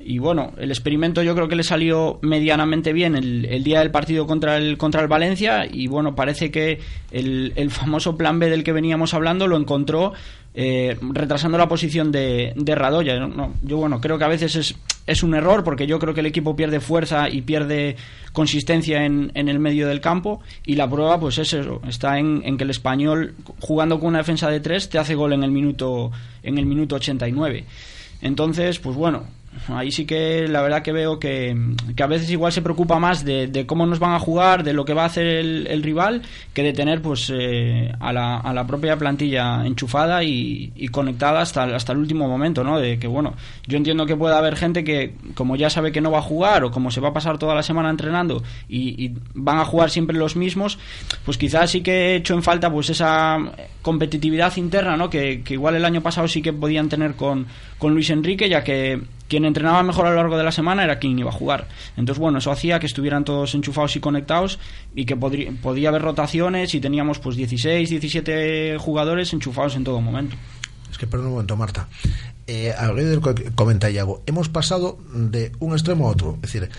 Y bueno, el experimento yo creo que le salió medianamente bien el, el día del partido contra el contra el Valencia, y bueno, parece que el, el famoso plan B del que veníamos hablando lo encontró, eh, retrasando la posición de, de Radoya. No, no, yo bueno, creo que a veces es, es un error, porque yo creo que el equipo pierde fuerza y pierde consistencia en, en el medio del campo, y la prueba pues es eso, está en, en que el Español, jugando con una defensa de tres, te hace gol en el minuto en el minuto ochenta y nueve. Entonces, pues bueno, ahí sí que la verdad que veo que, que a veces igual se preocupa más de, de cómo nos van a jugar, de lo que va a hacer el, el rival, que de tener pues eh, a, la, a la propia plantilla enchufada y, y conectada hasta, hasta el último momento, ¿no? De que bueno, yo entiendo que pueda haber gente que, como ya sabe que no va a jugar, o como se va a pasar toda la semana entrenando y, y van a jugar siempre los mismos, pues quizás sí que he hecho en falta pues esa competitividad interna, ¿no? Que, que igual el año pasado sí que podían tener con, con Luis Enrique, ya que quien entrenaba mejor a lo largo de la semana era quien iba a jugar. Entonces, bueno, eso hacía que estuvieran todos enchufados y conectados, y que podría, podía haber rotaciones, y teníamos pues dieciséis, diecisiete jugadores enchufados en todo momento. Es que, perdón un momento, Marta. Eh, al oído del que comenta Iago, hemos pasado de un extremo a otro. Es decir,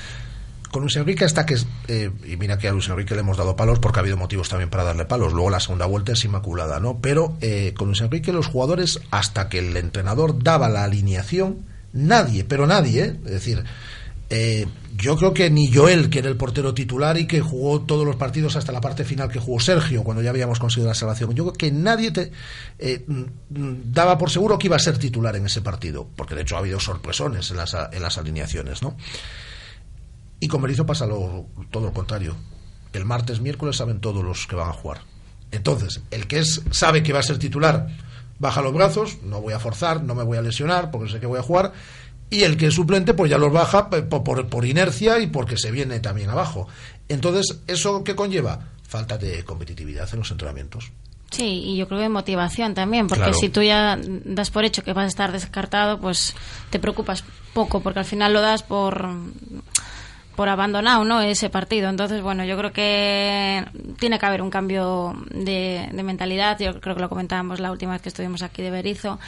con Luis Enrique hasta que... Eh, y mira que a Luis Enrique le hemos dado palos, porque ha habido motivos también para darle palos. Luego la segunda vuelta es inmaculada, ¿no? Pero eh, con Luis Enrique los jugadores, hasta que el entrenador daba la alineación... Nadie, pero nadie, ¿eh? Es decir, eh, yo creo que ni Joel, que era el portero titular y que jugó todos los partidos hasta la parte final que jugó Sergio, cuando ya habíamos conseguido la salvación, yo creo que nadie te, eh, daba por seguro que iba a ser titular en ese partido, porque de hecho ha habido sorpresones en las, en las alineaciones, ¿no? Y con Berizzo pasa lo, todo lo contrario. El martes, miércoles saben todos los que van a jugar. Entonces, el que es sabe que va a ser titular baja los brazos, no voy a forzar, no me voy a lesionar, porque sé que voy a jugar, y el que es suplente pues ya los baja por, por, por inercia y porque se viene también abajo. Entonces, ¿eso qué conlleva? Falta de competitividad en los entrenamientos. Sí, y yo creo que motivación también, porque claro, si tú ya das por hecho que vas a estar descartado, pues te preocupas poco, porque al final lo das por... por abandonado, ¿no? Ese partido. Entonces, bueno, yo creo que tiene que haber un cambio de, de mentalidad. Yo creo que lo comentábamos la última vez que estuvimos aquí de Berizzo.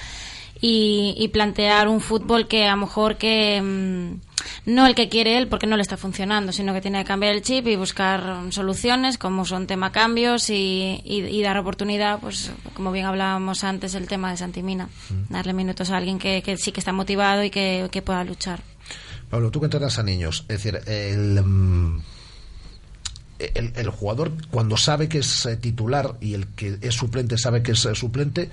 Y, y plantear un fútbol que a lo mejor que mmm, no el que quiere él, porque no le está funcionando, sino que tiene que cambiar el chip y buscar soluciones, como son tema cambios y, y, y dar oportunidad, pues como bien hablábamos antes, el tema de Santi Mina. Mm. Darle minutos a alguien que, que sí que está motivado y que, que pueda luchar. Pablo, tú que entrenas a niños, es decir, el, el, el jugador cuando sabe que es titular y el que es suplente sabe que es suplente,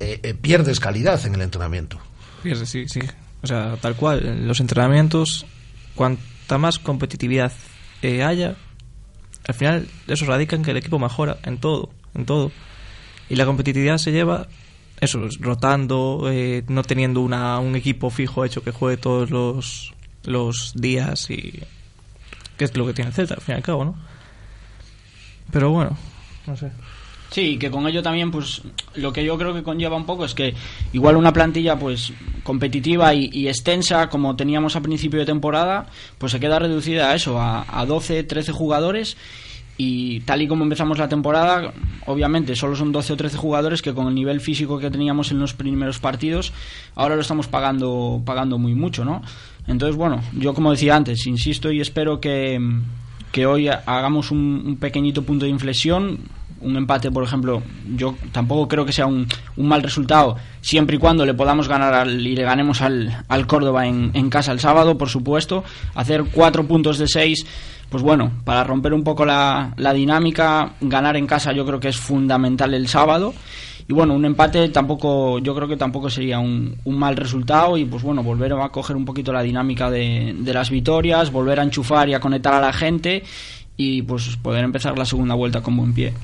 eh, eh, pierdes calidad en el entrenamiento. Pierdes, sí, sí. O sea, tal cual, en los entrenamientos, cuanta más competitividad eh, haya, al final eso radica en que el equipo mejora en todo, en todo. Y la competitividad se lleva... eso, rotando, eh, no teniendo una, un equipo fijo hecho que juegue todos los, los días, y que es lo que tiene el Celta, al fin y al cabo, ¿no? Pero bueno, no sé. Sí, que con ello también, pues, lo que yo creo que conlleva un poco es que igual una plantilla, pues, competitiva y, y extensa, como teníamos a principio de temporada, pues se queda reducida a eso, a, a doce, trece jugadores, y tal y como empezamos la temporada, obviamente solo son doce o trece jugadores que con el nivel físico que teníamos en los primeros partidos, ahora lo estamos pagando, pagando muy mucho, ¿no? Entonces, bueno, yo como decía antes, insisto y espero que, que hoy hagamos un, un pequeñito punto de inflexión. Un empate, por ejemplo, yo tampoco creo que sea un, un mal resultado, siempre y cuando le podamos ganar al, y le ganemos al, al Córdoba en, en casa el sábado, por supuesto. Hacer cuatro puntos de seis, pues bueno, para romper un poco la, la dinámica, ganar en casa yo creo que es fundamental el sábado. Y bueno, un empate tampoco, yo creo que tampoco sería un, un mal resultado, y pues bueno, volver a coger un poquito la dinámica de, de las victorias, volver a enchufar y a conectar a la gente, y pues poder empezar la segunda vuelta con buen pie.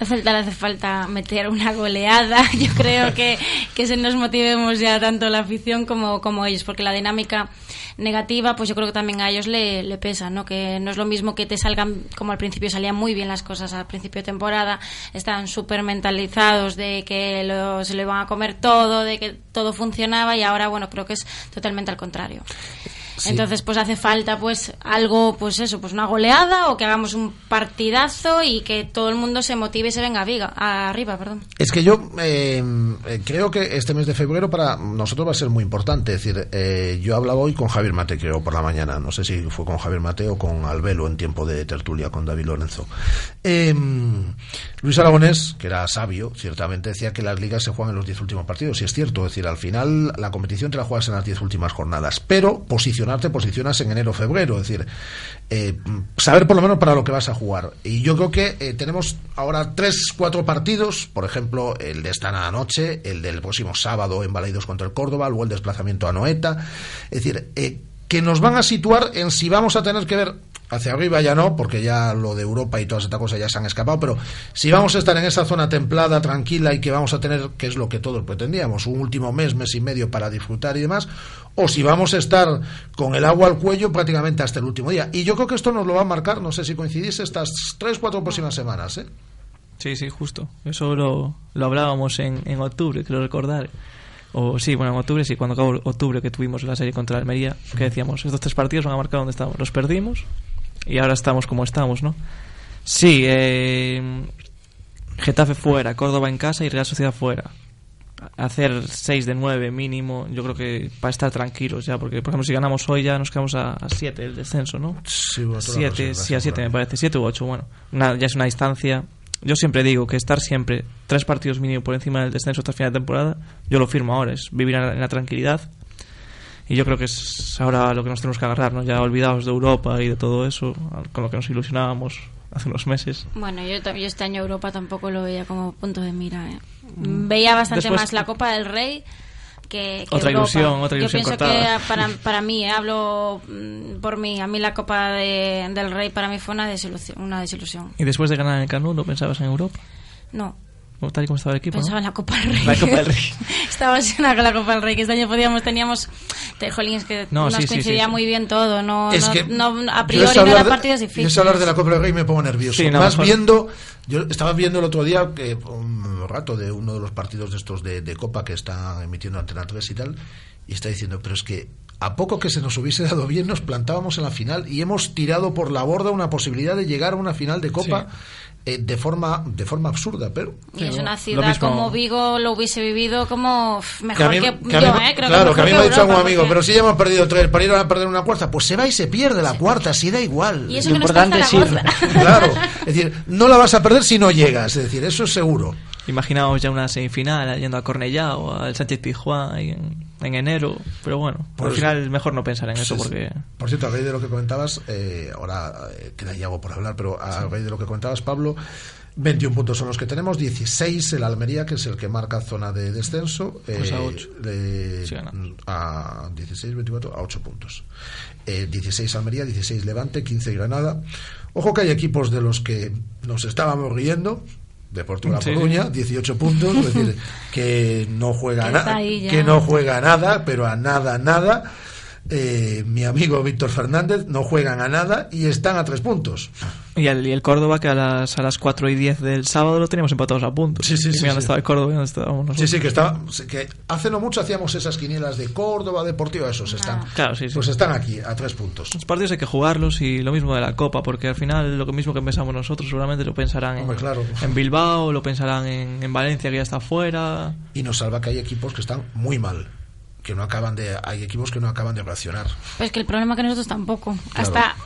A Celta le hace falta meter una goleada. Yo creo que, que se nos motivemos ya tanto la afición como, como ellos, porque la dinámica negativa, pues yo creo que también a ellos le, le pesa, ¿no? Que no es lo mismo que te salgan, como al principio salían muy bien las cosas al principio de temporada, estaban súper mentalizados de que lo, se lo iban a comer todo, de que todo funcionaba, y ahora, bueno, creo que es totalmente al contrario. Sí. Entonces, pues hace falta, pues, algo, pues eso, pues una goleada, o que hagamos un partidazo y que todo el mundo se motive y se venga a Viga, a arriba, perdón. Es que yo eh, creo que este mes de febrero para nosotros va a ser muy importante. Es decir, eh, yo hablaba hoy con Javier Maté, creo, por la mañana. No sé si fue con Javier Maté o con Alvelo en tiempo de tertulia con David Lorenzo. Eh, Luis Aragonés, que era sabio, ciertamente, decía que las ligas se juegan en los diez últimos partidos. Y es cierto, es decir, al final la competición te la juegas en las diez últimas jornadas, pero posicionalmente te posicionas en enero febrero, es decir, eh, saber por lo menos para lo que vas a jugar. Y yo creo que eh, tenemos ahora tres, cuatro partidos, por ejemplo, el de esta noche, el del próximo sábado en Balaídos contra el Córdoba, luego el desplazamiento a Noeta, es decir, eh, que nos van a situar en si vamos a tener que ver hacia arriba, ya no, porque ya lo de Europa y todas estas cosas ya se han escapado, pero si vamos a estar en esa zona templada, tranquila, y que vamos a tener, que es lo que todos pretendíamos, un último mes, mes y medio para disfrutar y demás, o si vamos a estar con el agua al cuello prácticamente hasta el último día. Y yo creo que esto nos lo va a marcar, no sé si coincidís, estas tres, cuatro próximas semanas, ¿eh? Sí, sí, justo. Eso lo, lo hablábamos en, en octubre, creo recordar. O sí, bueno, en octubre, sí, cuando acabó octubre, que tuvimos la serie contra Almería, que decíamos, estos tres partidos van a marcar dónde estábamos. Los perdimos y ahora estamos como estamos, ¿no? Sí, eh, Getafe fuera, Córdoba en casa y Real Sociedad fuera. Hacer seis de nueve mínimo, yo creo que para estar tranquilos ya, porque por ejemplo si ganamos hoy ya nos quedamos a siete del descenso, ¿no? Sí, bueno, siete, sí, a siete me parece, siete u ocho, bueno, una, ya es una distancia. Yo siempre digo que estar siempre tres partidos mínimo por encima del descenso hasta el final de temporada, yo lo firmo ahora, es vivir en la tranquilidad. Y yo creo que es ahora lo que nos tenemos que agarrar, ¿no? Ya olvidados de Europa y de todo eso, con lo que nos ilusionábamos hace unos meses. Bueno, yo, yo este año Europa tampoco lo veía como punto de mira, ¿eh? Veía bastante después, más la Copa del Rey que, que otra Europa. Ilusión, otra ilusión yo pienso cortada. Que para, para mí, ¿eh? Hablo por mí, a mí la Copa de, del Rey para mí fue una desilusión, una desilusión. ¿Y después de ganar en el Camp Nou no pensabas en Europa? No. Tal y como estaba el equipo, pensaba, ¿no?, en la Copa del Rey. La Copa del Rey. Estaba obsesionada con la Copa del Rey, que este año podíamos, teníamos, te, jolín, es que no, nos sí, coincidía sí, sí, muy bien todo, no, es no, que no, a priori no era partidos difíciles. Yo hablar de la Copa del Rey me pongo nervioso, sí, no, más mejor. Viendo, yo estaba viendo el otro día que, un rato de uno de los partidos de estos de, de Copa que está emitiendo Antena tres y tal, y está diciendo, pero es que a poco que se nos hubiese dado bien nos plantábamos en la final y hemos tirado por la borda una posibilidad de llegar a una final de Copa. Sí. De forma de forma absurda, pero... Y es una ciudad como Vigo, lo hubiese vivido como mejor que, mí, que, que yo, mí, ¿eh? Creo claro, que, que a mí me ha dicho algún amigo, porque... pero si ya hemos perdido tres, para ir a perder una cuarta, pues se va y se pierde la cuarta, si da igual. Y eso lo que importante es ir. Claro, es decir, no la vas a perder si no llegas, es decir, eso es seguro. Imaginaos ya una semifinal, yendo a Cornellá o al Sánchez-Pizjuán en, en enero, pero bueno, por al final mejor no pensar en sí, eso porque... Por cierto, a raíz de lo que comentabas, eh, ahora eh, queda Iago por hablar, pero a raíz sí. de lo que comentabas, Pablo, veintiún puntos son los que tenemos, dieciséis el Almería, que es el que marca zona de descenso, eh, pues a ocho. De, sí, a dieciséis, veinticuatro, a ocho puntos. Eh, dieciséis Almería, dieciséis Levante, quince Granada. Ojo que hay equipos de los que nos estábamos riendo, Deportivo La Coruña, sí. dieciocho puntos, es decir, que no juega nada, que no juega nada, pero a nada, nada. eh, mi amigo Víctor Fernández, no juegan a nada y están a tres puntos. Y el, y el Córdoba, que a las, a las cuatro y diez del sábado lo teníamos empatados a puntos. Sí, sí, y sí. Mira, sí, estaba el Córdoba y donde estábamos nosotros. Sí, sí, que, estaba, que hace no mucho hacíamos esas quinielas de Córdoba, Deportivo, esos están. Ah. Claro, sí, sí. Pues están aquí, a tres puntos. Los partidos hay que jugarlos, y lo mismo de la Copa, porque al final lo mismo que pensamos nosotros seguramente lo pensarán Hombre, en, claro. en Bilbao, lo pensarán en, en Valencia, que ya está fuera. Y nos salva que hay equipos que están muy mal. Que no acaban de, hay equipos que no acaban de reaccionar. Pues que el problema es que nosotros tampoco. Claro. Hasta,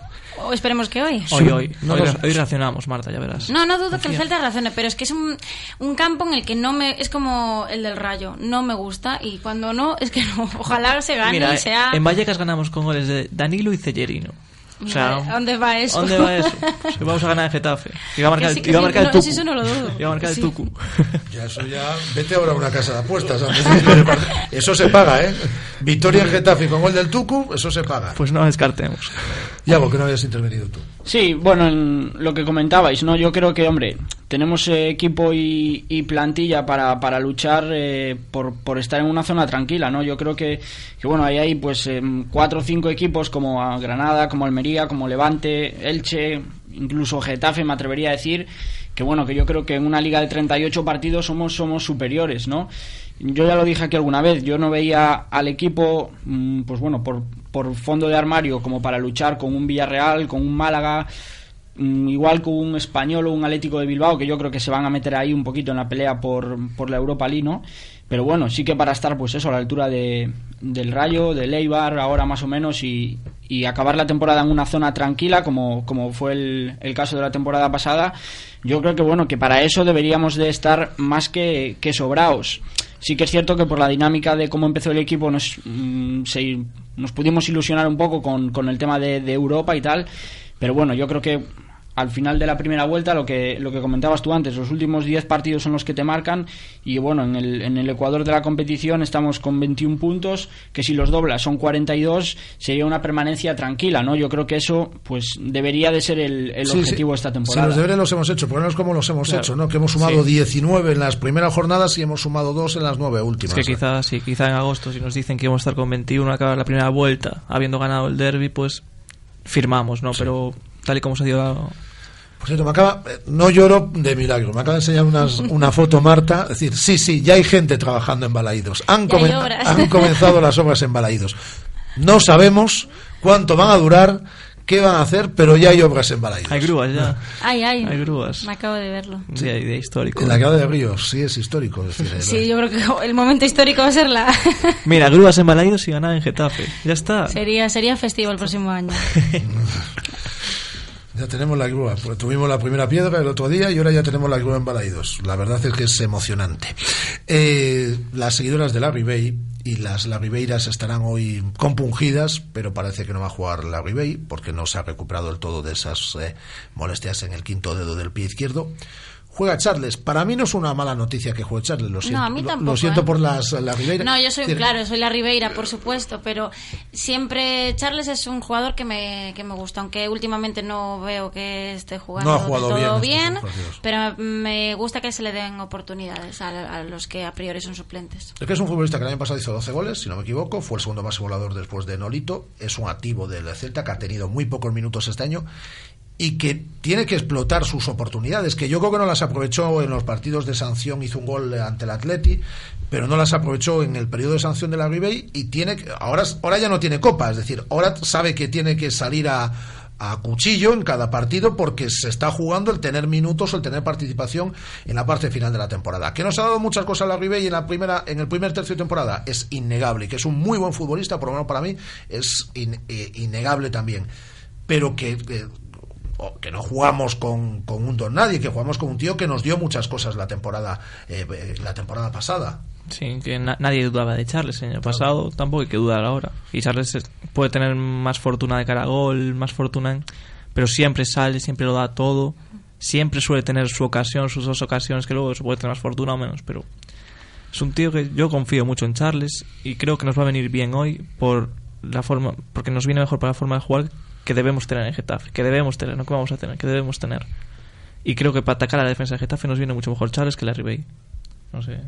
o esperemos que hoy. Hoy, hoy. No, hoy, no, hoy reaccionamos, Marta, ya verás. No, no dudo Confía. que el Celta reaccione, pero es que es un, un campo en el que no me... Es como el del Rayo, no me gusta, y cuando no, es que no. Ojalá se gane. Mira, y sea... En Vallecas ganamos con goles de Danilo y Cellerino. O sea, ¿dónde va eso? ¿Dónde va eso? Pues vamos a ganar en Getafe. Iba a marcar el Tucu. Iba a marcar el Tucu. No, no, no sí. Tucu. Ya, eso ya. Vete ahora a una casa de apuestas. Eso se paga, ¿eh? Victoria en Getafe con gol del Tucu, eso se paga. Pues no descartemos. Iago, que no habías intervenido tú. Sí, bueno, en lo que comentabais, ¿no? Yo creo que, hombre, tenemos eh, equipo y, y plantilla para, para luchar eh, por, por estar en una zona tranquila, ¿no? Yo creo que, que bueno, ahí hay pues eh, cuatro o cinco equipos como Granada, como Almería, como Levante, Elche, incluso Getafe, me atrevería a decir, que bueno, que yo creo que en una liga de treinta y ocho partidos somos, somos superiores, ¿no? Yo ya lo dije aquí alguna vez, yo no veía al equipo, pues bueno, por, por fondo de armario, como para luchar con un Villarreal, con un Málaga... Igual con un Español o un Atlético de Bilbao, que yo creo que se van a meter ahí un poquito en la pelea por, por la Europa League, ¿no? Pero bueno, sí que para estar pues eso a la altura de del Rayo, del Eibar, ahora más o menos, y, y acabar la temporada en una zona tranquila, como, como fue el, el caso de la temporada pasada, yo creo que bueno, que para eso deberíamos de estar más que, que sobraos. Sí que es cierto que por la dinámica de cómo empezó el equipo nos, mmm, se, nos pudimos ilusionar un poco con, con el tema de, de Europa y tal, pero bueno, yo creo que al final de la primera vuelta, lo que lo que comentabas tú antes, los últimos diez partidos son los que te marcan, y bueno, en el en el ecuador de la competición estamos con veintiuno puntos, que si los doblas son cuarenta y dos, sería una permanencia tranquila, ¿no? Yo creo que eso pues debería de ser el, el sí, objetivo sí. de esta temporada. Sí, los deberes los hemos hecho, por lo menos como los hemos claro. hecho, ¿no? Que hemos sumado sí. diecinueve en las primeras jornadas y hemos sumado dos en las nueve últimas. Es que quizás sí, quizá en agosto, si nos dicen que vamos a estar con veintiuno, acabar la primera vuelta, habiendo ganado el derbi, pues firmamos, ¿no? Sí. Pero... tal y como se dio la... Por cierto, me acaba, no lloro de milagro, me acaba de enseñar unas, una foto Marta, es decir, sí, sí, ya hay gente trabajando en Balaídos, han, comen, han comenzado las obras en Balaídos, no sabemos cuánto van a durar, qué van a hacer, pero ya hay obras en Balaídos. Hay grúas ya. Ay, ay, hay grúas. Me acabo de verlo. Sí, de, de histórico. En la Cava de Ríos, sí es histórico. Es decir, sí, yo creo que el momento histórico va a ser la... Mira, grúas en Balaídos y ganar en Getafe, ya está. Sería, sería festivo el próximo año. Ya tenemos la grúa, porque tuvimos la primera piedra el otro día y ahora ya tenemos la grúa en Balaídos. La verdad es que es emocionante. Eh, las seguidoras de la Ribey y las la Ribeiras estarán hoy compungidas, pero parece que no va a jugar la Ribey porque no se ha recuperado del todo de esas eh, molestias en el quinto dedo del pie izquierdo. Juega Charles. Para mí no es una mala noticia que juegue Charles. Lo siento, no, a mí tampoco, lo siento ¿eh? por las, la Ribeira. No, yo soy, Cierre. claro, soy la Ribeira, por supuesto, pero siempre Charles es un jugador que me, que me gusta, aunque últimamente no veo que esté jugando no ha jugado todo bien, bien pero me gusta que se le den oportunidades a, a los que a priori son suplentes. Es que es un futbolista que el año pasado hizo doce goles, si no me equivoco, fue el segundo más goleador después de Nolito, es un activo del Celta que ha tenido muy pocos minutos este año y que tiene que explotar sus oportunidades, que yo creo que no las aprovechó en los partidos de sanción, hizo un gol ante el Atleti, pero no las aprovechó en el periodo de sanción de la Ribey, y tiene ahora, ahora ya no tiene copa, es decir, ahora sabe que tiene que salir a, a cuchillo en cada partido porque se está jugando el tener minutos, el tener participación en la parte final de la temporada. Que nos ha dado muchas cosas la Ribey en la primera, en el primer tercio de temporada, es innegable, que es un muy buen futbolista, por lo menos para mí, es in, eh, innegable también, pero que... Eh, que no jugamos con, con un don nadie, que jugamos con un tío que nos dio muchas cosas la temporada eh, la temporada pasada. Sí, que na- nadie dudaba de Charles el año claro. pasado, tampoco hay que dudar ahora. Y Charles puede tener más fortuna de cara a gol, más fortuna, en, pero siempre sale, siempre lo da todo, siempre suele tener su ocasión, sus dos ocasiones, que luego se puede tener más fortuna o menos, pero es un tío que yo confío mucho en Charles y creo que nos va a venir bien hoy por la forma, porque nos viene mejor para la forma de jugar que debemos tener en Getafe, que debemos tener, no que vamos a tener, que debemos tener. Y creo que para atacar a la defensa de Getafe nos viene mucho mejor Charles que la Ribey. no sé.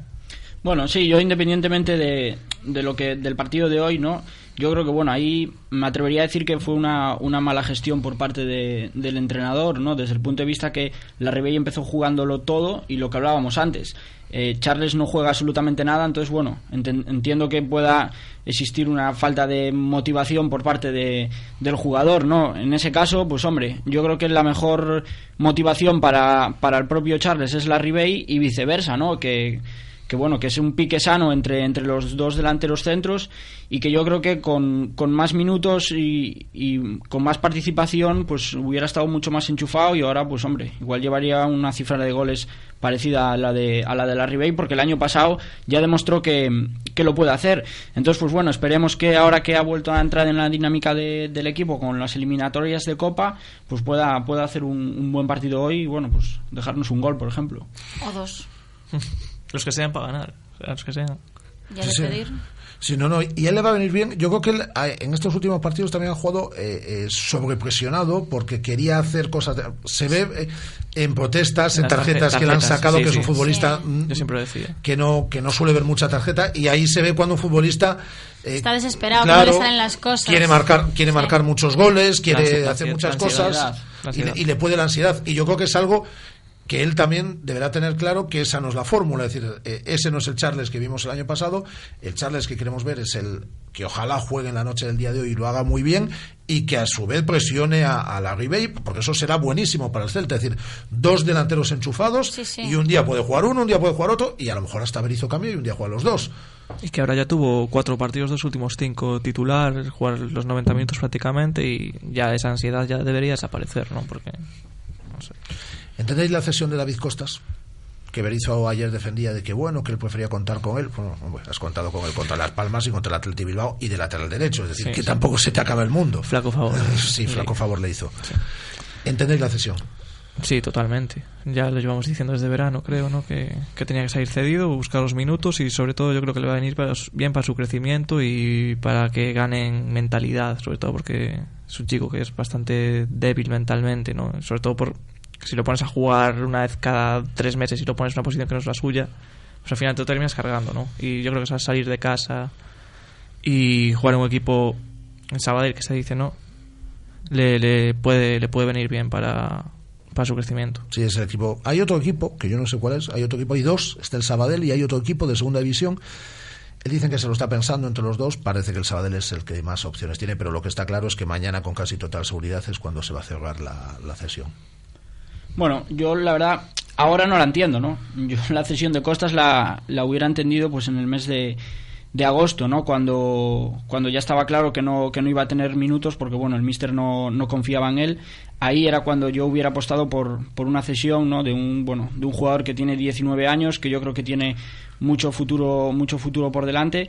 Bueno, sí, yo independientemente de, de lo que del partido de hoy, ¿no? Yo creo que, bueno, ahí me atrevería a decir que fue una, una mala gestión por parte de, del entrenador, ¿no? Desde el punto de vista que la Ribey empezó jugándolo todo y lo que hablábamos antes. Eh, Charles no juega absolutamente nada, entonces, bueno, entiendo que pueda existir una falta de motivación por parte de, del jugador, ¿no? En ese caso, pues hombre, yo creo que la mejor motivación para, para el propio Charles es la Ribey y viceversa, ¿no? Que... que bueno, que es un pique sano entre, entre los dos delanteros centros y que yo creo que con, con más minutos y, y con más participación pues hubiera estado mucho más enchufado y ahora pues hombre, igual llevaría una cifra de goles parecida a la de a la de la Ribey porque el año pasado ya demostró que, que lo puede hacer. Entonces pues bueno, esperemos que ahora que ha vuelto a entrar en la dinámica de, del equipo con las eliminatorias de Copa pues pueda, pueda hacer un, un buen partido hoy y bueno, pues dejarnos un gol por ejemplo. O dos. Los que sean para ganar, los que sean. Ya despedir. Sí, no, no, y él le va a venir bien. Yo creo que él en estos últimos partidos también ha jugado eh, eh, sobrepresionado porque quería hacer cosas. De, se ve eh, en protestas, en tarjetas, tarjetas que le han sacado, sí, que es un sí, futbolista sí. Mm, Yo siempre decía. Que, no, que no suele ver mucha tarjeta y ahí se ve cuando un futbolista... Eh, está desesperado, claro, no le salen las cosas. Quiere marcar, quiere sí. marcar muchos goles, quiere hacer muchas cosas y le, y le puede la ansiedad. Y yo creo que es algo... que él también deberá tener claro que esa no es la fórmula, es decir, ese no es el Charles que vimos el año pasado, el Charles que queremos ver es el que ojalá juegue en la noche del día de hoy y lo haga muy bien y que a su vez presione a, a la Ribey, porque eso será buenísimo para el Celta, es decir, dos delanteros enchufados sí, sí. y un día puede jugar uno, un día puede jugar otro y a lo mejor hasta Berizzo cambia y un día juega los dos. Y que ahora ya tuvo cuatro partidos de los últimos cinco titular, jugar los noventa minutos prácticamente y ya esa ansiedad ya debería desaparecer, ¿no? Porque no sé. ¿Entendéis la cesión de David Costas? Que Berizzo ayer defendía de que bueno, que él prefería contar con él. Bueno, pues has contado con él contra Las Palmas y contra el Atleti Bilbao y de lateral derecho. Es decir, sí, que sí. tampoco se te acaba el mundo. Flaco favor. Sí, flaco sí. favor le hizo. Sí. ¿Entendéis la cesión? Sí, totalmente. Ya lo llevamos diciendo desde verano, creo, ¿no? Que, que tenía que salir cedido, buscar los minutos y sobre todo yo creo que le va a venir para, bien para su crecimiento y para que ganen mentalidad, sobre todo porque es un chico que es bastante débil mentalmente, ¿no? Sobre todo por... si lo pones a jugar una vez cada tres meses y lo pones en una posición que no es la suya, pues al final te lo terminas cargando, ¿no? Y yo creo que es salir de casa y jugar en un equipo en Sabadell que se dice no, le, le puede le puede venir bien para, para su crecimiento. Sí, es el equipo. Hay otro equipo, que yo no sé cuál es, hay otro equipo, hay dos, está el Sabadell y hay otro equipo de segunda división. Dicen que se lo está pensando entre los dos, parece que el Sabadell es el que más opciones tiene, pero lo que está claro es que mañana con casi total seguridad es cuando se va a cerrar la, la cesión. Bueno, yo la verdad, ahora no la entiendo, ¿no? Yo la cesión de Costas la, la hubiera entendido pues en el mes de, de agosto, ¿no? Cuando, cuando ya estaba claro que no, que no iba a tener minutos porque, bueno, el míster no, no confiaba en él. Ahí era cuando yo hubiera apostado por, por una cesión, ¿no? De un, bueno, de un jugador que tiene diecinueve años, que yo creo que tiene mucho futuro, mucho futuro por delante.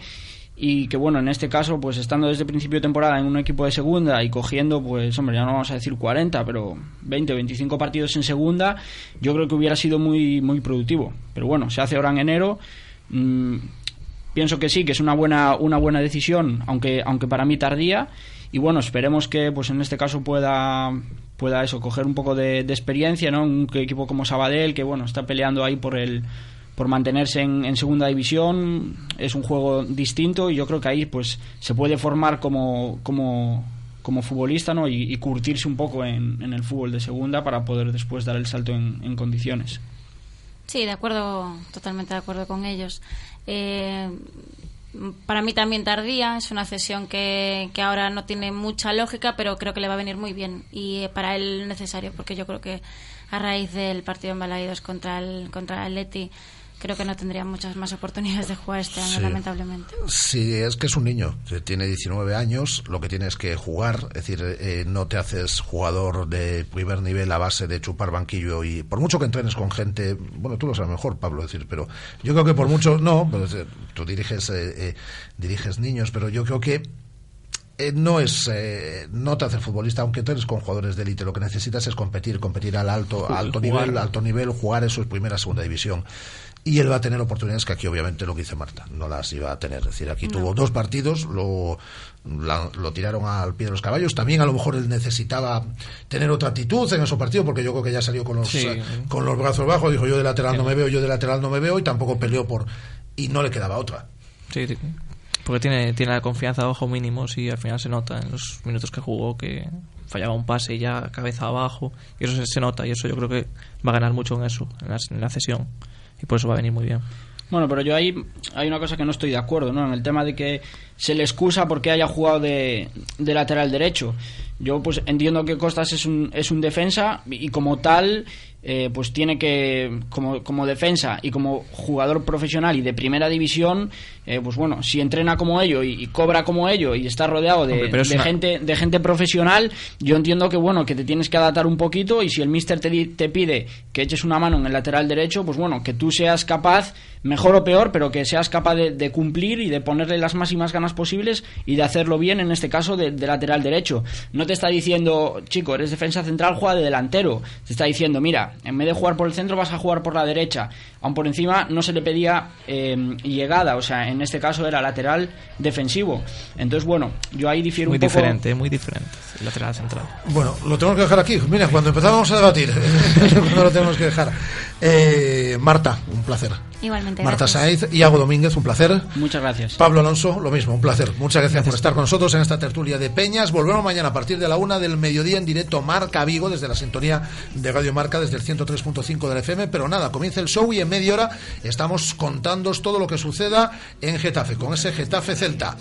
Y que bueno, en este caso, pues estando desde principio de temporada en un equipo de segunda y cogiendo, pues hombre, ya no vamos a decir cuarenta, pero veinte, veinticinco partidos en segunda, yo creo que hubiera sido muy, muy productivo. Pero bueno, se hace ahora en enero. Mm, pienso que sí, que es una buena, una buena decisión, aunque, aunque para mí tardía. Y bueno, esperemos que pues en este caso pueda, pueda eso, coger un poco de, de experiencia, ¿no? Un equipo como Sabadell, que bueno, está peleando ahí por el... por mantenerse en, en segunda división, es un juego distinto y yo creo que ahí pues se puede formar como como, como futbolista, ¿no? y, y curtirse un poco en, en el fútbol de segunda para poder después dar el salto en, en condiciones. Sí, de acuerdo, totalmente de acuerdo con ellos. Eh, para mí también tardía, es una cesión que, que ahora no tiene mucha lógica, pero creo que le va a venir muy bien y para él necesario, porque yo creo que a raíz del partido en Balaídos contra el contra el Leti creo que no tendría muchas más oportunidades de jugar este año, sí. lamentablemente. Sí, es que es un niño, tiene diecinueve años, lo que tienes que jugar, es decir, eh, no te haces jugador de primer nivel a base de chupar banquillo y por mucho que entrenes con gente, bueno, tú lo sabes mejor, Pablo, decir, pero yo creo que por mucho, no, pues, tú diriges, eh, eh, diriges niños, pero yo creo que Eh, no es eh, no te hace futbolista, aunque tú eres con jugadores de élite. Lo que necesitas es competir, competir al alto, a alto jugar. nivel, alto nivel, jugar eso es primera, segunda división. Y él va a tener oportunidades que aquí, obviamente, lo que dice Marta, no las iba a tener. Es decir, aquí no. Tuvo dos partidos, lo, la, lo tiraron al pie de los caballos. También a lo mejor él necesitaba tener otra actitud en esos partidos, porque yo creo que ya salió con los, sí. eh, con los brazos bajos, dijo yo de lateral no me veo, yo de lateral no me veo, y tampoco peleó por, y no le quedaba otra. Sí, sí. Porque tiene, tiene la confianza abajo mínimos y al final se nota en los minutos que jugó que fallaba un pase y ya cabeza abajo, y eso se, se nota, y eso yo creo que va a ganar mucho en eso, en la, en la cesión, y por eso va a venir muy bien. Bueno, pero yo ahí hay una cosa que no estoy de acuerdo, ¿no? En el tema de que se le excusa porque haya jugado de, de lateral derecho. Yo pues entiendo que Costas es un, es un defensa y como tal, eh, pues tiene que, como, como defensa y como jugador profesional y de primera división, eh, pues bueno, si entrena como ello y, y cobra como ello y está rodeado de, Hombre, de una... gente de gente profesional, yo entiendo que bueno, que te tienes que adaptar un poquito, y si el míster te, te pide que eches una mano en el lateral derecho, pues bueno, que tú seas capaz, mejor o peor, pero que seas capaz de, de cumplir y de ponerle las máximas ganas posibles y de hacerlo bien, en este caso de, de lateral derecho. No te está diciendo, chico, eres defensa central, juega de delantero. Te está diciendo, mira, en vez de jugar por el centro vas a jugar por la derecha. Aun por encima no se le pedía eh, llegada, o sea, en este caso era lateral defensivo. Entonces, bueno, yo ahí difiero muy un poco. Muy diferente, muy diferente, lateral central. Bueno, lo tenemos que dejar aquí. Mira, cuando empezábamos a debatir, cuando lo tenemos que dejar. Eh, Marta, un placer. Igualmente. Marta Sáez, Iago Domínguez, un placer. Muchas gracias. Pablo Alonso, lo mismo, un placer. Muchas gracias, gracias por estar con nosotros en esta tertulia de Peñas. Volvemos mañana a partir de la una del mediodía en directo Marca Vigo, desde la sintonía de Radio Marca, desde el ciento tres punto cinco del F M. Pero nada, comienza el show y en media hora estamos contándoos todo lo que suceda en Getafe, con ese Getafe Celta.